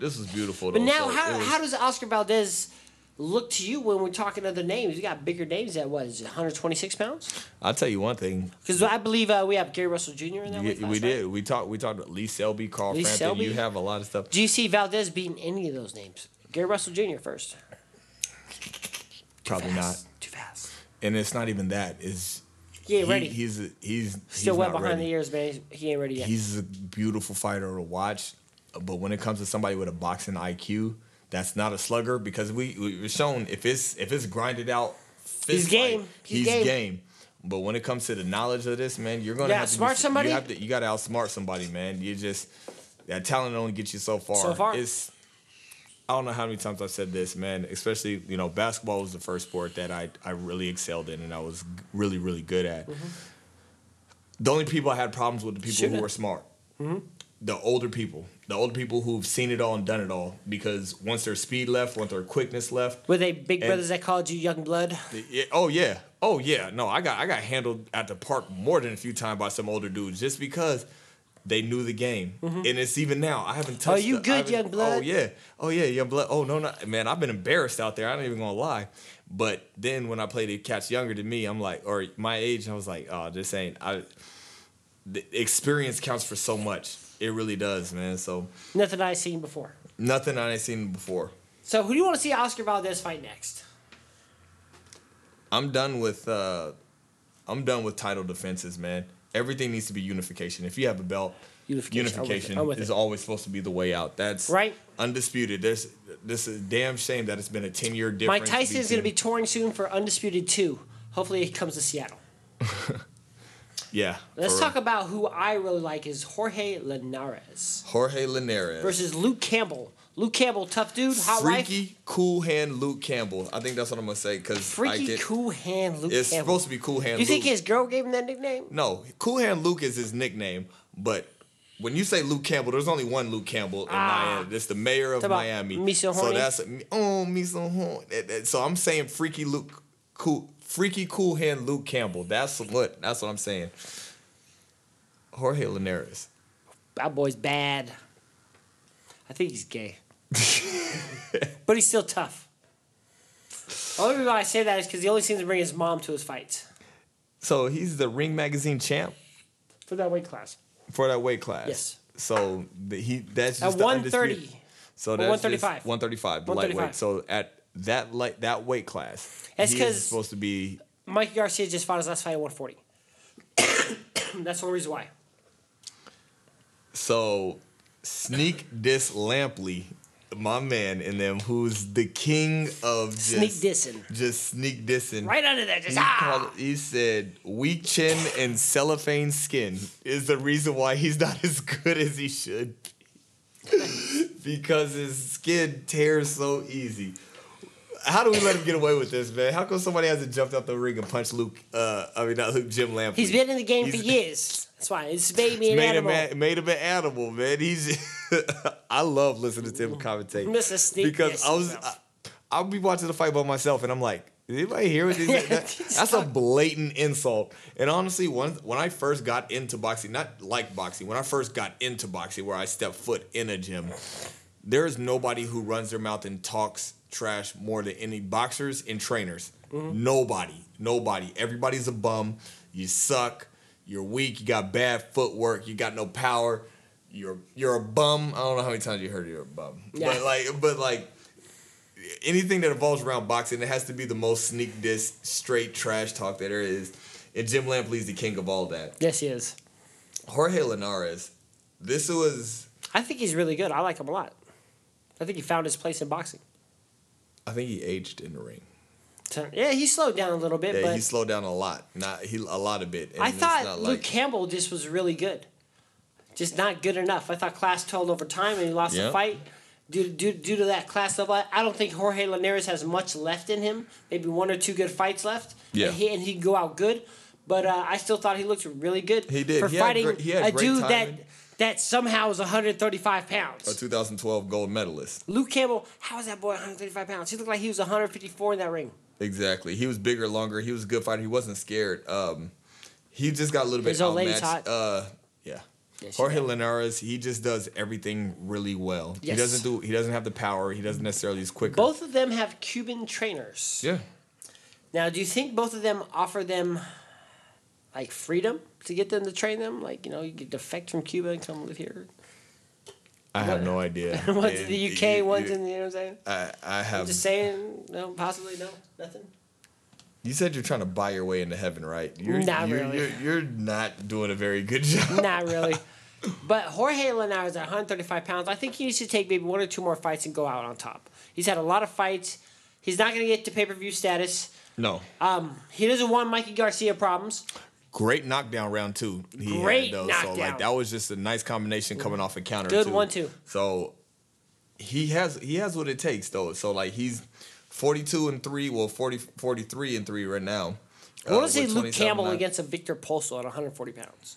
this was beautiful. But now, how does Oscar Valdez look to you when we're talking other names? You got bigger names at, what, is it 126 pounds? I'll tell you one thing. Because I believe we have Gary Russell Jr. in that one. We did. We talked about Lee Selby, Carl Frampton. You have a lot of stuff. Do you see Valdez beating any of those names? Gary Russell Jr. first. Probably not. Too fast. And it's not even that. He ain't ready. He's still well behind the ears, man. He ain't ready yet. He's a beautiful fighter to watch, but when it comes to somebody with a boxing IQ, that's not a slugger, because we've shown if it's grinded out, he's game. But when it comes to the knowledge of this, man, you're gonna have to outsmart somebody. You gotta outsmart somebody, man. That talent only gets you so far. I don't know how many times I've said this, man. Especially, basketball was the first sport that I really excelled in and I was really, really good at. Mm-hmm. The only people I had problems with, the people who were smart. Mm-hmm. The older people who've seen it all and done it all, because once their speed left, once their quickness left. Were they big brothers that called you young blood? Oh yeah. No, I got handled at the park more than a few times by some older dudes just because they knew the game. Mm-hmm. And it's even now. I haven't touched it. Are you good, young blood? Oh, yeah, young blood. Oh, no, man, I've been embarrassed out there. I'm not even going to lie. But then when I played the cats younger than me, I'm like, or my age, I was like, oh, this ain't. The experience counts for so much. It really does, man. So nothing I ain't seen before. So who do you want to see Oscar Valdez fight next? I'm done with title defenses, man. Everything needs to be unification. If you have a belt, unification is always supposed to be the way out. That's right. Undisputed. This is a damn shame that it's been a 10-year difference. Mike Tyson is going to be touring soon for Undisputed 2. Hopefully, he comes to Seattle. Yeah. Let's talk about who I really like is Jorge Linares. Jorge Linares versus Luke Campbell. Luke Campbell, tough dude, hot wife. Freaky, cool hand Luke Campbell. I think that's what I'm going to say. It's supposed to be Cool Hand Luke. You think his girl gave him that nickname? No. Cool Hand Luke is his nickname. But when you say Luke Campbell, there's only one Luke Campbell in Miami. It's the mayor of Miami. Me so horny. So that's... me so horny. So I'm saying Freaky, Cool Hand Luke Campbell. That's what I'm saying. Jorge Linares. That boy's bad. I think he's gay. But he's still tough. The only reason why I say that is because he only seems to bring his mom to his fights. So he's the Ring Magazine champ? For that weight class. Yes. So that's just at 130. So that's 135. 135, the lightweight. So at that weight class, that's supposed to be... Mikey Garcia just fought his last fight at 140. That's the only reason why. So... Sneak Diss Lampley, my man, and them, who's the king of just sneak dissing. Right under there, he said weak chin and cellophane skin is the reason why he's not as good as he should be. Because his skin tears so easy. How do we let him get away with this, man? How come somebody hasn't jumped out the ring and punched Jim Lampley? He's been in the game for years. That's why. It's made me an animal. Made him an animal, man. I love listening to him commentate. Because I'll be watching the fight by myself, and I'm like, Did anybody hear what they said? That's a blatant insult. And honestly, when I first got into boxing, not like boxing, when I first got into boxing where I stepped foot in a gym, there is nobody who runs their mouth and talks trash more than any boxers and trainers. Mm-hmm. Nobody. Everybody's a bum. You suck. You're weak. You got bad footwork. You got no power. You're a bum. I don't know how many times you heard you're a bum. Yeah. But anything that revolves around boxing, it has to be the most sneak diss, straight trash talk that there is. And Jim Lampley's the king of all that. Yes, he is. Jorge Linares. I think he's really good. I like him a lot. I think he found his place in boxing. I think he aged in the ring. Yeah, he slowed down a little bit. Yeah, but he slowed down a lot. A lot of it. And I thought Luke Campbell just was really good. Just not good enough. I thought class told over time, and he lost the fight due to that class level. I don't think Jorge Linares has much left in him. Maybe one or two good fights left. Yeah, and he can go out good. But I still thought he looked really good. He did. He had a great dude that somehow was 135 pounds. A 2012 gold medalist. Luke Campbell, how is that boy 135 pounds? He looked like he was 154 in that ring. Exactly. He was bigger, longer. He was a good fighter. He wasn't scared. He just got a little bit outmatched. His old lady's hot. Jorge Linares, he just does everything really well. Yes. He doesn't have the power. He doesn't necessarily use quicker. Both of them have Cuban trainers. Yeah. Now, do you think both of them offer them like freedom to get them to train them? Like, you could defect from Cuba and come live here. I have no idea. One's in the UK, one's in the, you know what I'm saying? I have. I'm just saying, nothing. You said you're trying to buy your way into heaven, right? Not really. You're not doing a very good job. Not really. But Jorge Linares at 135 pounds, I think he needs to take maybe one or two more fights and go out on top. He's had a lot of fights. He's not going to get to pay-per-view status. No. He doesn't want Mikey Garcia problems. Great knockdown round two. Knockdown. So, that was just a nice combination coming off a counter. Good 1-2. So, he has what it takes, though. So, he's 42-3, 43-3 right now. I want to see Luke Campbell against a Victor Postal at 140 pounds.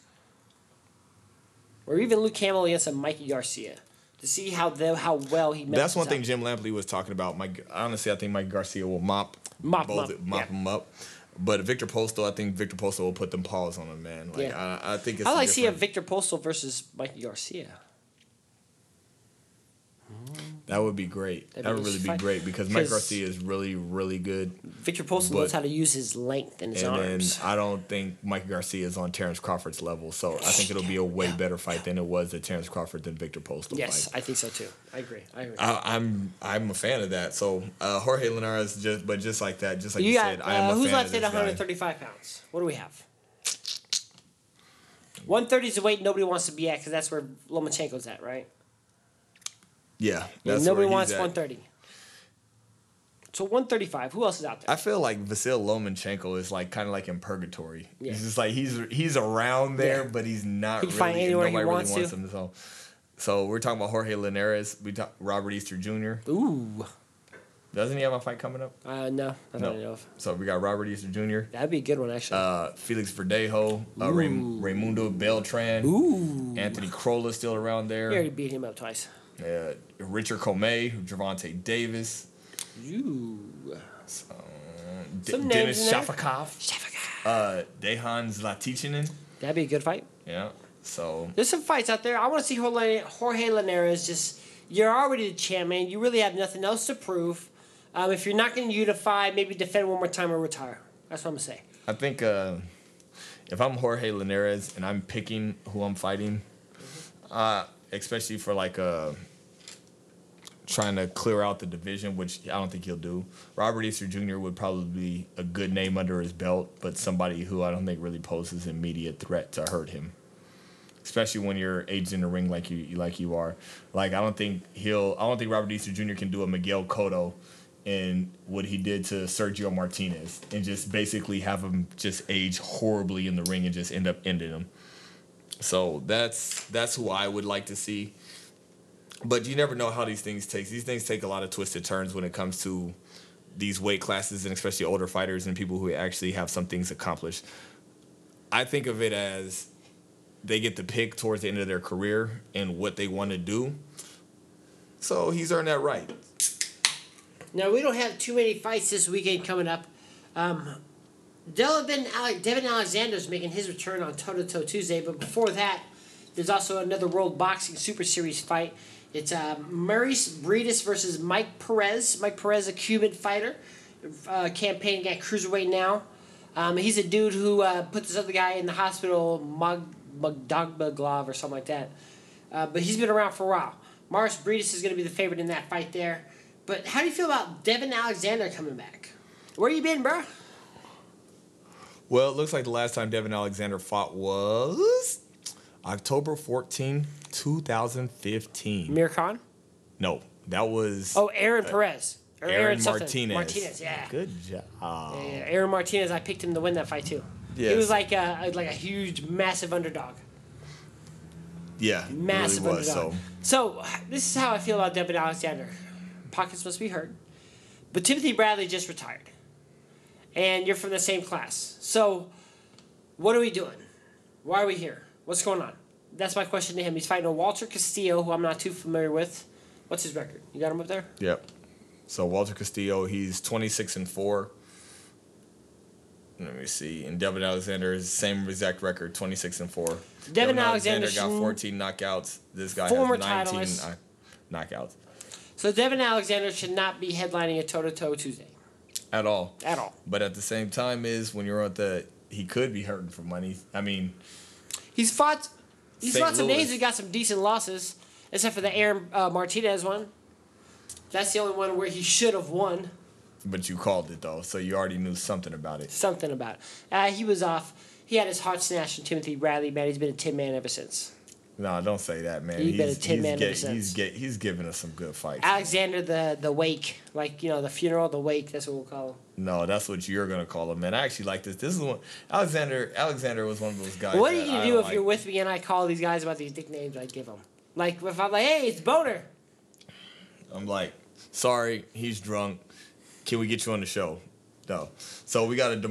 Or even Luke Campbell against a Mikey Garcia. To see how well he messes up. That's one thing Jim Lampley was talking about. Honestly, I think Mikey Garcia will mop him up. But Victor Postal, I think Victor Postal will put them paws on him, man. I think it's. I like to see a Victor Postal versus Mikey Garcia. That would be great. That would really be great because Mike Garcia is really, really good. Victor Postal knows how to use his length and his arms. And I don't think Mike Garcia is on Terrence Crawford's level, so I think it'll be a way better fight than it was the Terrence Crawford than Victor Postal fight. I think so too. I agree. I'm a fan of that. So Jorge Linares, just like you said, I am a fan of this guy. Who's left at 135 pounds? What do we have? 130 is the weight nobody wants to be at because that's where Lomachenko's at, right? Yeah, nobody wants 130. So 135. Who else is out there? I feel like Vasyl Lomachenko is kind of in purgatory. Yeah. He's just he's around there, but he's not. He can find anywhere he wants him. So we're talking about Jorge Linares. We talk Robert Easter Jr. Ooh. Doesn't he have a fight coming up? No, I don't know. So we got Robert Easter Jr. That'd be a good one, actually. Felix Verdejo, Raimundo Beltran. Ooh. Anthony Krolla still around there. He already beat him up twice. Richard Comey, Gervonta Davis. Dennis Shafakov. Dejan Zlatichinin. That'd be a good fight. Yeah. So there's some fights out there. I want to see Jorge Linares. You're already the champ, man. You really have nothing else to prove. If you're not going to unify, maybe defend one more time or retire. That's what I'm going to say. I think if I'm Jorge Linares and I'm picking who I'm fighting, especially for trying to clear out the division, which I don't think he'll do. Robert Easter Jr. would probably be a good name under his belt, but somebody who I don't think really poses immediate threat to hurt him, especially when you're aged in the ring like you are. I don't think Robert Easter Jr. can do a Miguel Cotto and what he did to Sergio Martinez and just basically have him just age horribly in the ring and just end up ending him. So that's who I would like to see. But you never know how these things take. These things take a lot of twisted turns when it comes to these weight classes and especially older fighters and people who actually have some things accomplished. I think of it as they get to pick towards the end of their career and what they want to do. So he's earned that right. Now, we don't have too many fights this weekend coming up. Devin Alexander's making his return on Toe to Toe Tuesday, but before that, there's also another World Boxing Super Series fight. It's Maurice Breedis versus Mike Perez. Mike Perez, a Cuban fighter, campaigning at Cruiserweight now. He's a dude who put this other guy in the hospital, Magdagbaglov or something like that. But he's been around for a while. Maurice Breedis is going to be the favorite in that fight there. But how do you feel about Devin Alexander coming back? Where you been, bro? Well, it looks like the last time Devin Alexander fought was October 14, 2015. Amir Khan? No, that was... Oh, Aaron Perez. Or Aaron Martinez. Martinez, yeah. Good job. Yeah, Aaron Martinez, I picked him to win that fight, too. Yes. He was like a huge, massive underdog. Yeah, massive really was, underdog. So, this is how I feel about Devin Alexander. Pockets must be hurt. But Timothy Bradley just retired. And you're from the same class. So, what are we doing? Why are we here? What's going on? That's my question to him. He's fighting Walter Castillo, who I'm not too familiar with. What's his record? You got him up there? Yep. So, Walter Castillo, he's 26-4. Let me see. And Devin Alexander is the same exact record, 26-4. Devin Alexander got 14 knockouts. This guy has 19 knockouts. So, Devin Alexander should not be headlining a toe-to-toe Tuesday. At all. At all. But at the same time is when you're at the... He could be hurting for money. I mean... He's fought some names. He got some decent losses. Except for the Aaron Martinez one. That's the only one where he should have won. But you called it, though. So you already knew something about it. Something about it. He was off. He had his heart snatched from Timothy Bradley, man. He's been a tin man ever since. No, don't say that, man. He's been a tin man ever since. He's giving us some good fights. Alexander the Wake. Like, you know, the funeral, the wake. That's what we'll call him. No, that's what you're going to call him, man. I actually like this. This is one. Alexander was one of those guys. What are you going to do if you're with me and I call these guys about these nicknames I give them? Like, if I'm like, hey, it's Boner. I'm like, sorry, he's drunk. Can we get you on the show? No. So we got a win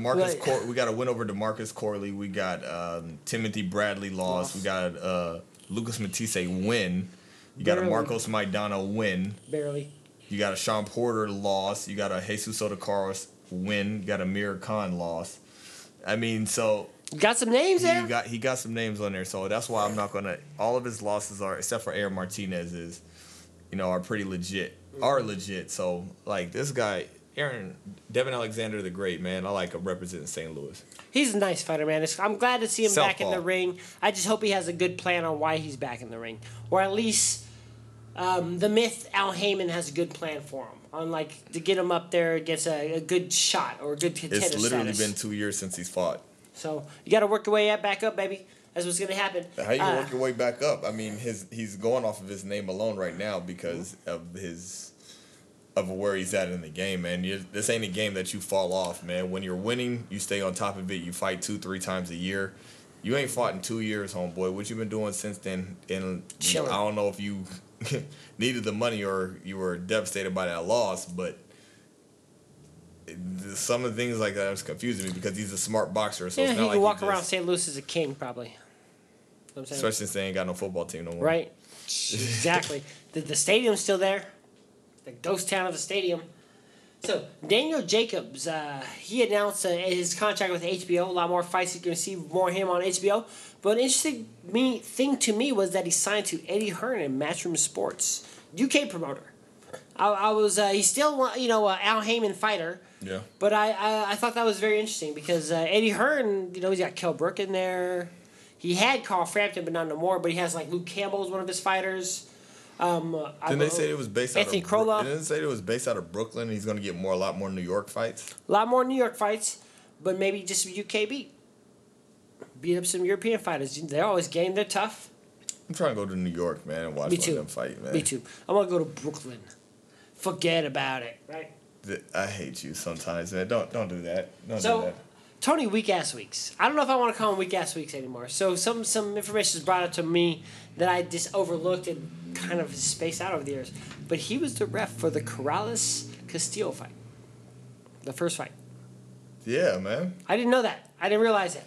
over DeMarcus Corley. We got Timothy Bradley lost. We got Lucas Matisse win. You got a Marcos Maidana win. Barely. You got a Sean Porter loss. You got a Jesus Sotocaros win. You got a Amir Khan loss. I mean, so you got some names there. He got some names on there, so that's why I'm not gonna. All of his losses are, except for Aaron Martinez's, you know, are pretty legit. Are legit. So like this guy, Devin Alexander the Great, man. I like him representing St. Louis. He's a nice fighter, man. I'm glad to see him back in the ring. I just hope he has a good plan on why he's back in the ring. Or at least the myth Al Heyman has a good plan for him. On like to get him up there against a good shot or a good contender status. It's literally been 2 years since he's fought. So you got to work your way back up, baby. That's what's going to happen. How you work your way back up? I mean, he's going off of his name alone right now because of his... of where he's at in the game, man. This ain't a game that you fall off, man. When you're winning, you stay on top of it. You fight 2-3 times a year. You ain't fought in 2 years, homeboy. What you been doing since then? And chilling. I don't know if you needed the money or you were devastated by that loss, but some of the things like that is confusing me because he's a smart boxer. So yeah, it's not he can like walk around St. Louis as a king, probably. Especially since they ain't got no football team no more. Right. Exactly. The stadium's still there. The ghost town of the stadium. So, Daniel Jacobs, he announced his contract with HBO. A lot more fights you can see more him on HBO. But an interesting thing to me was that he signed to Eddie Hearn in Matchroom Sports. UK promoter. I was, he's still, you know, Al Heyman fighter. Yeah. But I thought that was very interesting because Eddie Hearn, you know, he's got Kell Brook in there. He had Carl Frampton, but not no more. But he has, like, Luke Campbell as one of his fighters. Didn't they say it was based out of Brooklyn? He's going to get a lot more New York fights. A lot more New York fights, but maybe just UK beat up some European fighters. They're always game. They're tough. I'm trying to go to New York, man, and watch one of them fight, man. Me too. I want to go to Brooklyn. Forget about it, right? I hate you sometimes, man. Don't do that. Don't do that. Tony Weak-Ass Weeks. I don't know if I want to call him Weak-Ass Weeks anymore. So some information is brought up to me that I just overlooked and kind of spaced out over the years. But he was the ref for the Corrales-Castillo fight. The first fight. Yeah, man. I didn't know that. I didn't realize that.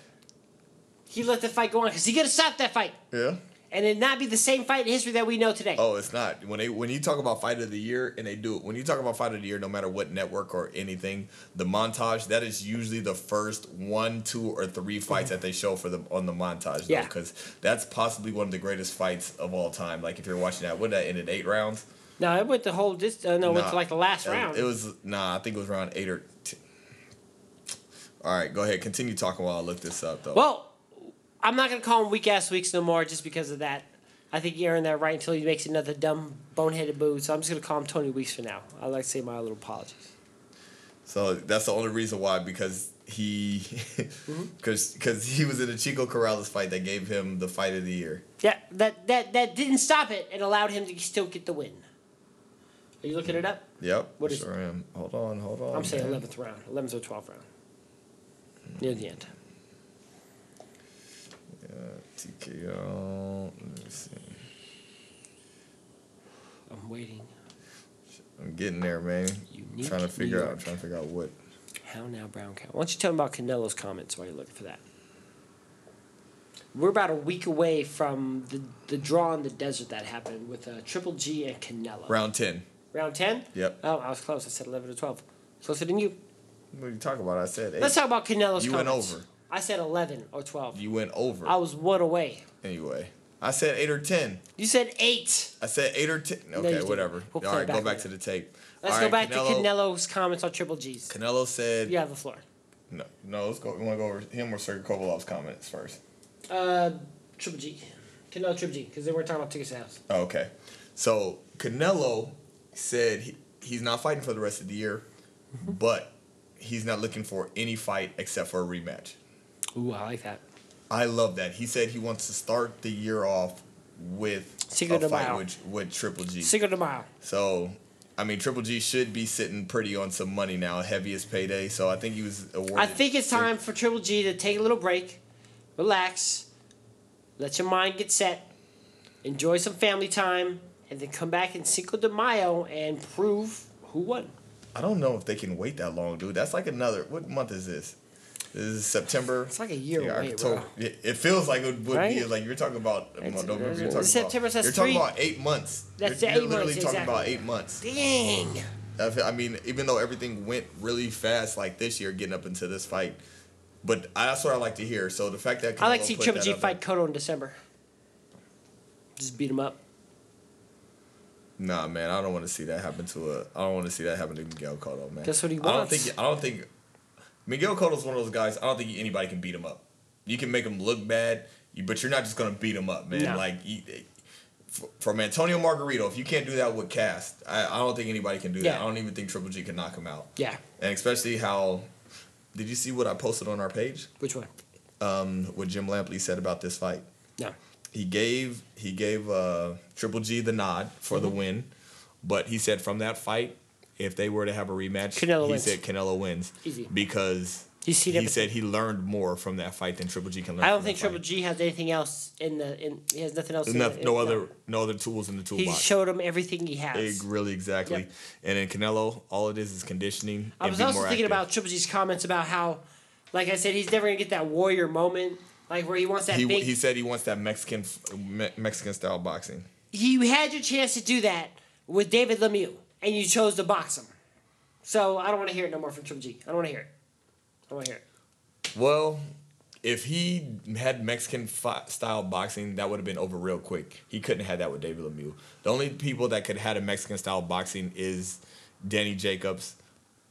He let the fight go on because he could have stopped that fight. Yeah. and it'd not be the same fight in history that we know today. Oh, it's not. When you talk about fight of the year, and they do it, when you talk about fight of the year, no matter what network or anything, the montage, that is usually the first 1, 2, or 3 fights that they show for them on the montage. Yeah. Because that's possibly one of the greatest fights of all time. Like, if you're watching that, what, that ended 8 rounds? No, it went the whole distance. No, it went to like the last round. It was, I think it was round 8 or 10. All right, go ahead. Continue talking while I look this up, though. Well, I'm not going to call him weak-ass weeks no more just because of that. I think he earned that right until he makes another dumb, boneheaded move. So I'm just going to call him Tony Weeks for now. I'd like to say my little apologies. So that's the only reason why, because he he was in a Chico Corrales fight that gave him the fight of the year. Yeah, that didn't stop it. It allowed him to still get the win. Are you looking it up? Yep, what sure is, I am. Hold on. I'm saying 11th round, 11th or 12th round. Near the end. TKO. Let me see. I'm waiting. I'm getting there, man. I'm trying to figure out what. How now, Brown Cow? Why don't you tell me about Canelo's comments while you're looking for that? We're about a week away from the draw in the desert that happened with Triple G and Canelo. Round 10. Round 10? Yep. Oh, I was close. I said 11 or 12. Closer than you. What are you talking about? I said 8. Let's talk about Canelo's comments. You went over. I said 11 or 12. You went over. I was 1 away. Anyway, I said 8 or 10. You said 8. I said 8 or 10. Okay, no, whatever. All right, go back to the tape. Let's go back to Canelo's comments on Triple G's. Canelo said... You have the floor. No, let's go. You want to go over him or Sergey Kovalev's comments first? Triple G. Canelo, Triple G, because they were talking about ticket sales. Oh, okay. So, Canelo said he's not fighting for the rest of the year, but he's not looking for any fight except for a rematch. Ooh, I like that. I love that. He said he wants to start the year off with a fight with Triple G. Cinco de Mayo. So, I mean, Triple G should be sitting pretty on some money now. Heaviest payday. So, I think he was awarded. I think it's time for Triple G to take a little break, relax, let your mind get set, enjoy some family time, and then come back in Cinco de Mayo and prove who won. I don't know if they can wait that long, dude. That's like another. What month is this? This is September. It's like a year away, bro. It feels like it would be. Like you're talking about. You're talking about 8 months. That's 8 months. You're literally talking about 8 months. Dang. I mean, even though everything went really fast, like this year, getting up into this fight, but that's what I like to hear. So the fact that I like to see Triple G fight Cotto in December. Just beat him up. Nah, man, I don't want to see that happen to I don't want to see that happen to Miguel Cotto, man. That's what he wants. I don't think Miguel Cotto's one of those guys. I don't think anybody can beat him up. You can make him look bad, but you're not just gonna beat him up, man. No. Like from Antonio Margarito, if you can't do that with Cass, I don't think anybody can do that. I don't even think Triple G can knock him out. Yeah. And especially how, did you see what I posted on our page? Which one? What Jim Lampley said about this fight. No. He gave Triple G the nod for the win, but he said from that fight, if they were to have a rematch, he said Canelo wins. Easy. Because he said he learned more from that fight than Triple G can learn. I don't think Triple G has anything else he has nothing else. No other tools in the toolbox. He showed him everything he has. Really, exactly. Yep. And in Canelo, all it is conditioning. I was also thinking about Triple G's comments about how, like I said, he's never gonna get that warrior moment, like where he wants that. He said he wants that Mexican style boxing. You had your chance to do that with David Lemieux. And you chose to box him. So I don't want to hear it no more from Triple G. I don't want to hear it. I don't want to hear it. Well, if he had Mexican-style boxing, that would have been over real quick. He couldn't have had that with David Lemieux. The only people that could have had a Mexican-style boxing is Danny Jacobs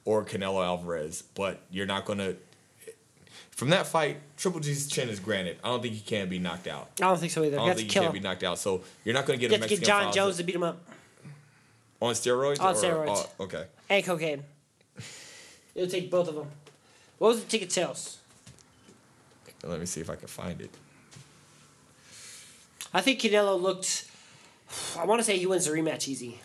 or Canelo Alvarez. But you're not going to... From that fight, Triple G's chin is granted. I don't think he can be knocked out. I don't think so either. I don't think he can be knocked out. So you're not going to get a Mexican-style... You have to get John Jones to beat him up. On steroids? On steroids. Okay. And cocaine. It'll take both of them. What was the ticket sales? Let me see if I can find it. I think Canelo looked... I want to say he wins the rematch easy.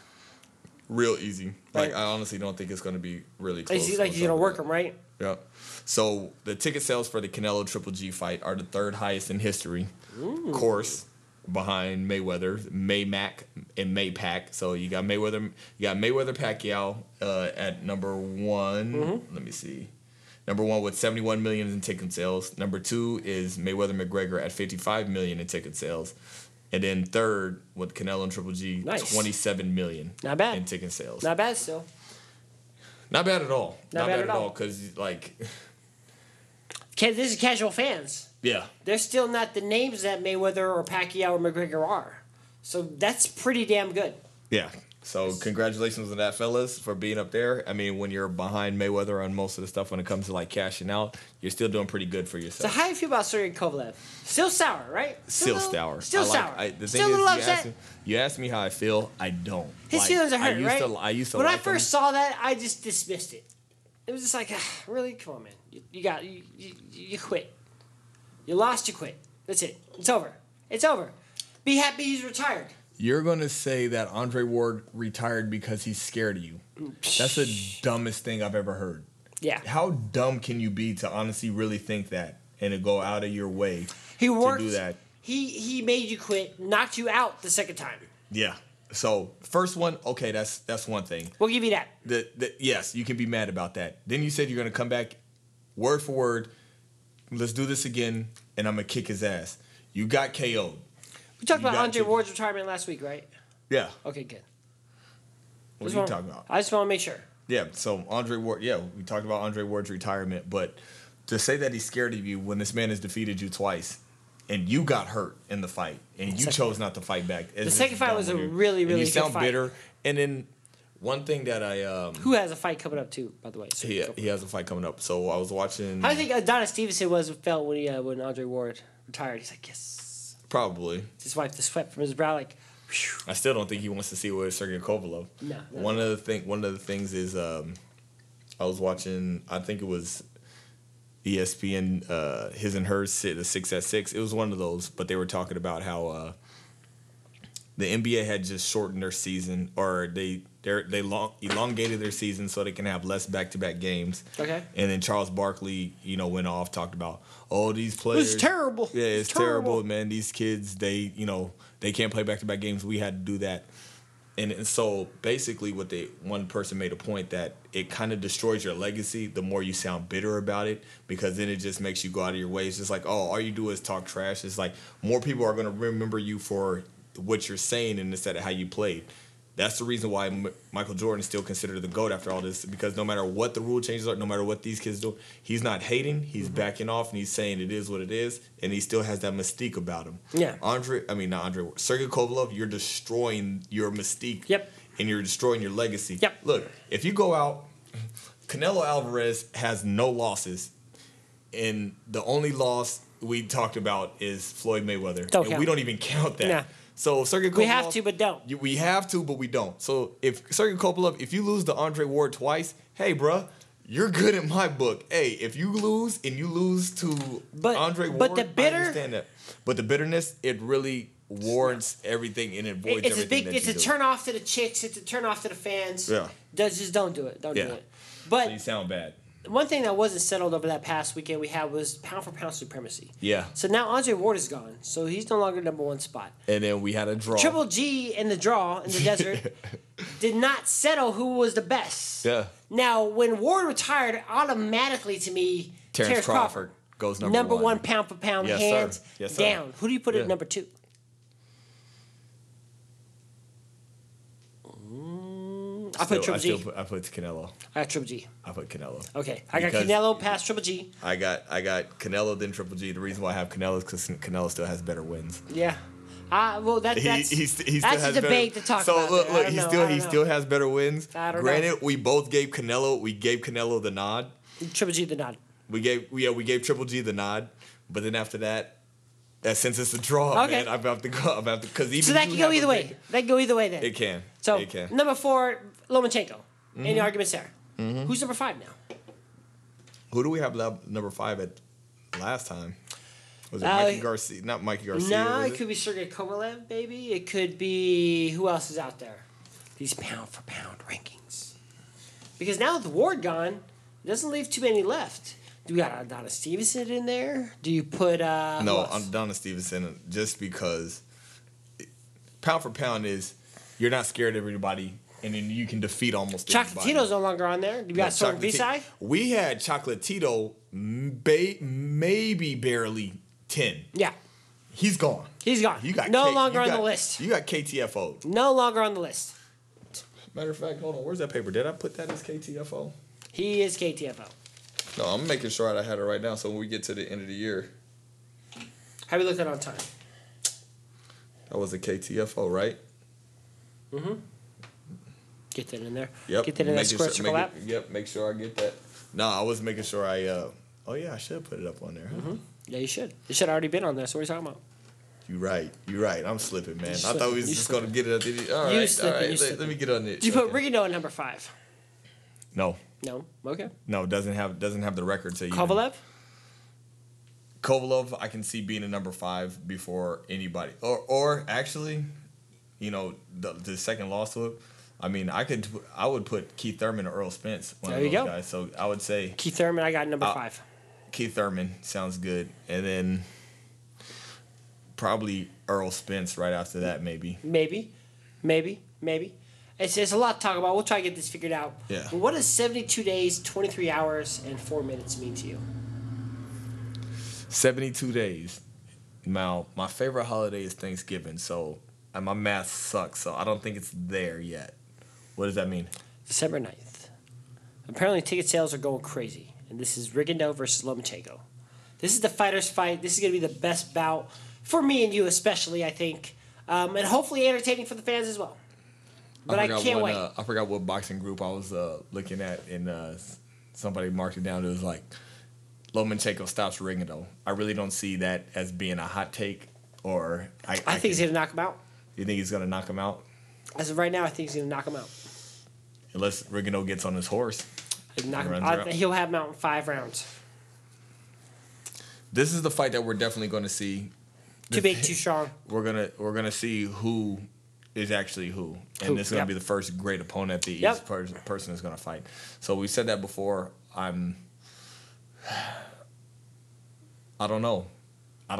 Real easy. Like, I honestly don't think it's going to be really close. He's going to work him, right? Yeah. So, the ticket sales for the Canelo Triple G fight are the third highest in history. Ooh. Of course. Behind Mayweather, Maymac, and Maypac. So you got Mayweather Pacquiao at number one. Let me see. Number one with 71 million in ticket sales. Number two is Mayweather McGregor at 55 million in ticket sales. And then third with Canelo and Triple G, nice. 27 million. Not bad. In ticket sales. Not bad still. Not bad at all. Not bad at all because, like... This is casual fans. Yeah. They're still not the names that Mayweather or Pacquiao or McGregor are. So that's pretty damn good. Yeah. So congratulations on that, fellas, for being up there. I mean, when you're behind Mayweather on most of the stuff when it comes to, like, cashing out, you're still doing pretty good for yourself. So how do you feel about Sergey Kovalev? Still sour, right? Still sour. Still sour. The thing is, you asked me how I feel. I don't. His feelings are hurt, right? When I first saw that, I just dismissed it. It was just like, really? Come on, man. You quit. You lost, you quit. That's it. It's over. Be happy he's retired. You're going to say that Andre Ward retired because he's scared of you. That's the dumbest thing I've ever heard. Yeah. How dumb can you be to honestly really think that and to go out of your way to do that? He made you quit, knocked you out the second time. Yeah. So, first one, okay, that's one thing. We'll give you that. Yes, you can be mad about that. Then you said you're going to come back word for word. Let's do this again, and I'm going to kick his ass. You got KO'd. We talked about Andre Ward's retirement last week, right? Yeah. Okay, good. What are you talking about? I just want to make sure. Yeah, so Andre Ward, we talked about Andre Ward's retirement, but to say that he's scared of you when this man has defeated you twice and you got hurt in the fight and you chose not to fight back. The second fight was a really, really good fight. You sound bitter. And then one thing that I... who has a fight coming up, too, by the way. So he has a fight coming up. So I was watching... How do you think Adonis Stevenson felt when Andre Ward retired? He's like, yes. Probably. Just wipe the sweat from his brow, like. Whew. I still don't think he wants to see what Sergey Kovalev. No. One of the things is, I was watching. I think it was ESPN. His and hers, the 6 at 6. It was one of those, but they were talking about how the NBA had just shortened their season, or they elongated their season so they can have less back-to-back games. Okay. And then Charles Barkley, went off, talked about. Oh, these players. It's terrible. Yeah, it's terrible, man. These kids, they can't play back-to-back games. We had to do that. And so basically one person made a point that it kind of destroys your legacy the more you sound bitter about it, because then it just makes you go out of your way. It's just like, oh, all you do is talk trash. It's like more people are going to remember you for what you're saying instead of how you played. That's the reason why Michael Jordan is still considered the GOAT after all this, because no matter what the rule changes are, no matter what these kids do, he's not hating, he's backing off, and he's saying it is what it is, and he still has that mystique about him. Yeah. Sergey Kovalev, you're destroying your mystique. Yep. And you're destroying your legacy. Yep. Look, if you go out, Canelo Alvarez has no losses, and the only loss we talked about is Floyd Mayweather. We don't even count that. Nah. So Sergey Kovalev, we have to, but don't. We have to, but we don't. So if Sergey Kovalev, if you lose to Andre Ward twice, hey, bruh, you're good in my book. Hey, if you lose and you lose to Andre Ward, I understand that. But the bitterness, it really warrants everything and it voids everything. It's a turn off to the chicks. It's a turn off to the fans. Yeah, just don't do it. Don't do it. But so you sound bad. One thing that wasn't settled over that past weekend we had was pound-for-pound supremacy. Yeah. So now Andre Ward is gone, so he's no longer number one spot. And then we had a draw. Triple G in the draw in the desert did not settle who was the best. Yeah. Now, when Ward retired, automatically to me, Terrence Crawford goes number one pound-for-pound, yes, hands yes, down. Who do you put at number two? I put Canelo. I got Triple G. I put Canelo. Okay. I got Canelo past Triple G. I got Canelo, then Triple G. The reason why I have Canelo is because Canelo still has better wins. Yeah. Well, that's a debate to talk about. So, look, he still has better wins. Granted, we gave Canelo the nod. Triple G the nod. We gave Triple G the nod. But then after that, since it's a draw, man, I'm about to go. So that can go either way. That can go either way then. It can. So number four, Lomachenko. Mm-hmm. Any arguments there? Mm-hmm. Who's number five now? Who do we have number five at last time? Was it Mikey Garcia? Not Mikey Garcia. No, it could be Sergey Kovalev, baby. It could be who else is out there? These pound for pound rankings. Because now with Ward gone, it doesn't leave too many left. Do you got Adonis Stevenson in there? Do you put... no, Adonis Stevenson, just because pound for pound is you're not scared of everybody, and then you can defeat almost everybody. Chocolatito's no longer on there. You got Sergey Visai? We had Chocolatito maybe barely 10. Yeah. He's gone. He's gone. You got no longer on the list. You got KTFO. No longer on the list. Matter of fact, hold on. Where's that paper? Did I put that as KTFO? He is KTFO. No, I'm making sure I had it right now. So when we get to the end of the year, how we look at on time? That was a KTFO, right? Mm-hmm. Get that in there. Yep. Get that in that Square Circle app. Yep. Make sure I get that. No, I was making sure I. Oh yeah, I should have put it up on there. Huh? Mm-hmm. Yeah, you should. It should have already been on there. So what are you talking about? You're right. You're right. I'm slipping, man. I thought we was just going to get it up. All right. Let me get on it. Did you put Rigino at number 5? No. No. Okay. No, doesn't have the record to Kovalev? Kovalev, I can see being a number 5 before anybody. Or actually, you know, the second loss to it. I mean, I would put Keith Thurman or Errol Spence. One of those guys. So I would say Keith Thurman. I got number 5. Keith Thurman sounds good, and then probably Errol Spence right after that, maybe. Maybe. It's a lot to talk about. We'll try to get this figured out. Yeah. What does 72 days, 23 hours, and 4 minutes mean to you? 72 days. Now, my favorite holiday is Thanksgiving, so and my math sucks, so I don't think it's there yet. What does that mean? December 9th. Apparently, ticket sales are going crazy, and this is Rigondeaux versus Lomachenko. This is the fighter's fight. This is going to be the best bout for me and you especially, I think, and hopefully entertaining for the fans as well. But I can't wait. I forgot what boxing group I was looking at, and somebody marked it down. It was like, Lomachenko stops Rigondeaux. I really don't see that as being a hot take. Or I think he's going to knock him out. You think he's going to knock him out? As of right now, I think he's going to knock him out. Unless Rigondeaux gets on his horse. He'll have him out in 5 rounds. This is the fight that we're definitely going to see. Too big, too strong. We're gonna see who is actually who, and this is gonna be the first great opponent that each person is gonna fight. So we said that before. I don't know. If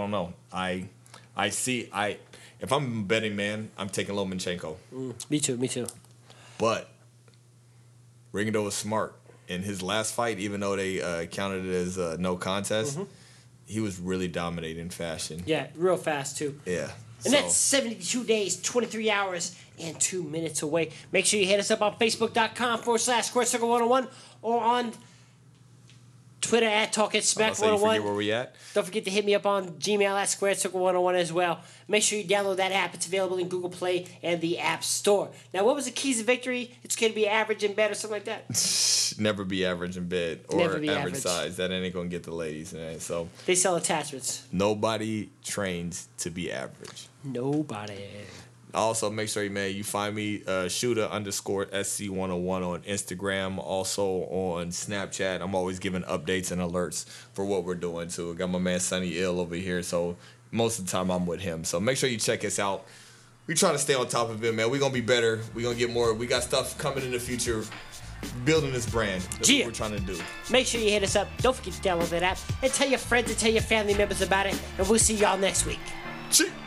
I'm a betting man, I'm taking Lomachenko. Me too. But Rigondeaux was smart in his last fight, even though they counted it as no contest. Mm-hmm. He was really dominating fashion. Yeah, real fast, too. Yeah. And that's 72 days, 23 hours, and 2 minutes away. Make sure you hit us up on Facebook.com/Square Circle 101 or on Twitter @TalkItSmack101. Where we at? Don't forget to hit me up on Gmail @SquareCircle101 as well. Make sure you download that app. It's available in Google Play and the App Store. Now, what was the keys to victory? It's going to be average in bed or something like that. Never be average in bed or average size. That ain't going to get the ladies, man. So they sell attachments. Nobody trains to be average. Nobody. Also, make sure, man, you find me Shooter_SC101 on Instagram, also on Snapchat. I'm always giving updates and alerts for what we're doing, too. I got my man Sonny Ill over here, so most of the time I'm with him. So make sure you check us out. We're trying to stay on top of it, man. We're going to be better. We're going to get more. We got stuff coming in the future. Building this brand. That's what we're trying to do. Make sure you hit us up. Don't forget to download that app and tell your friends and tell your family members about it, and we'll see y'all next week. Cheers.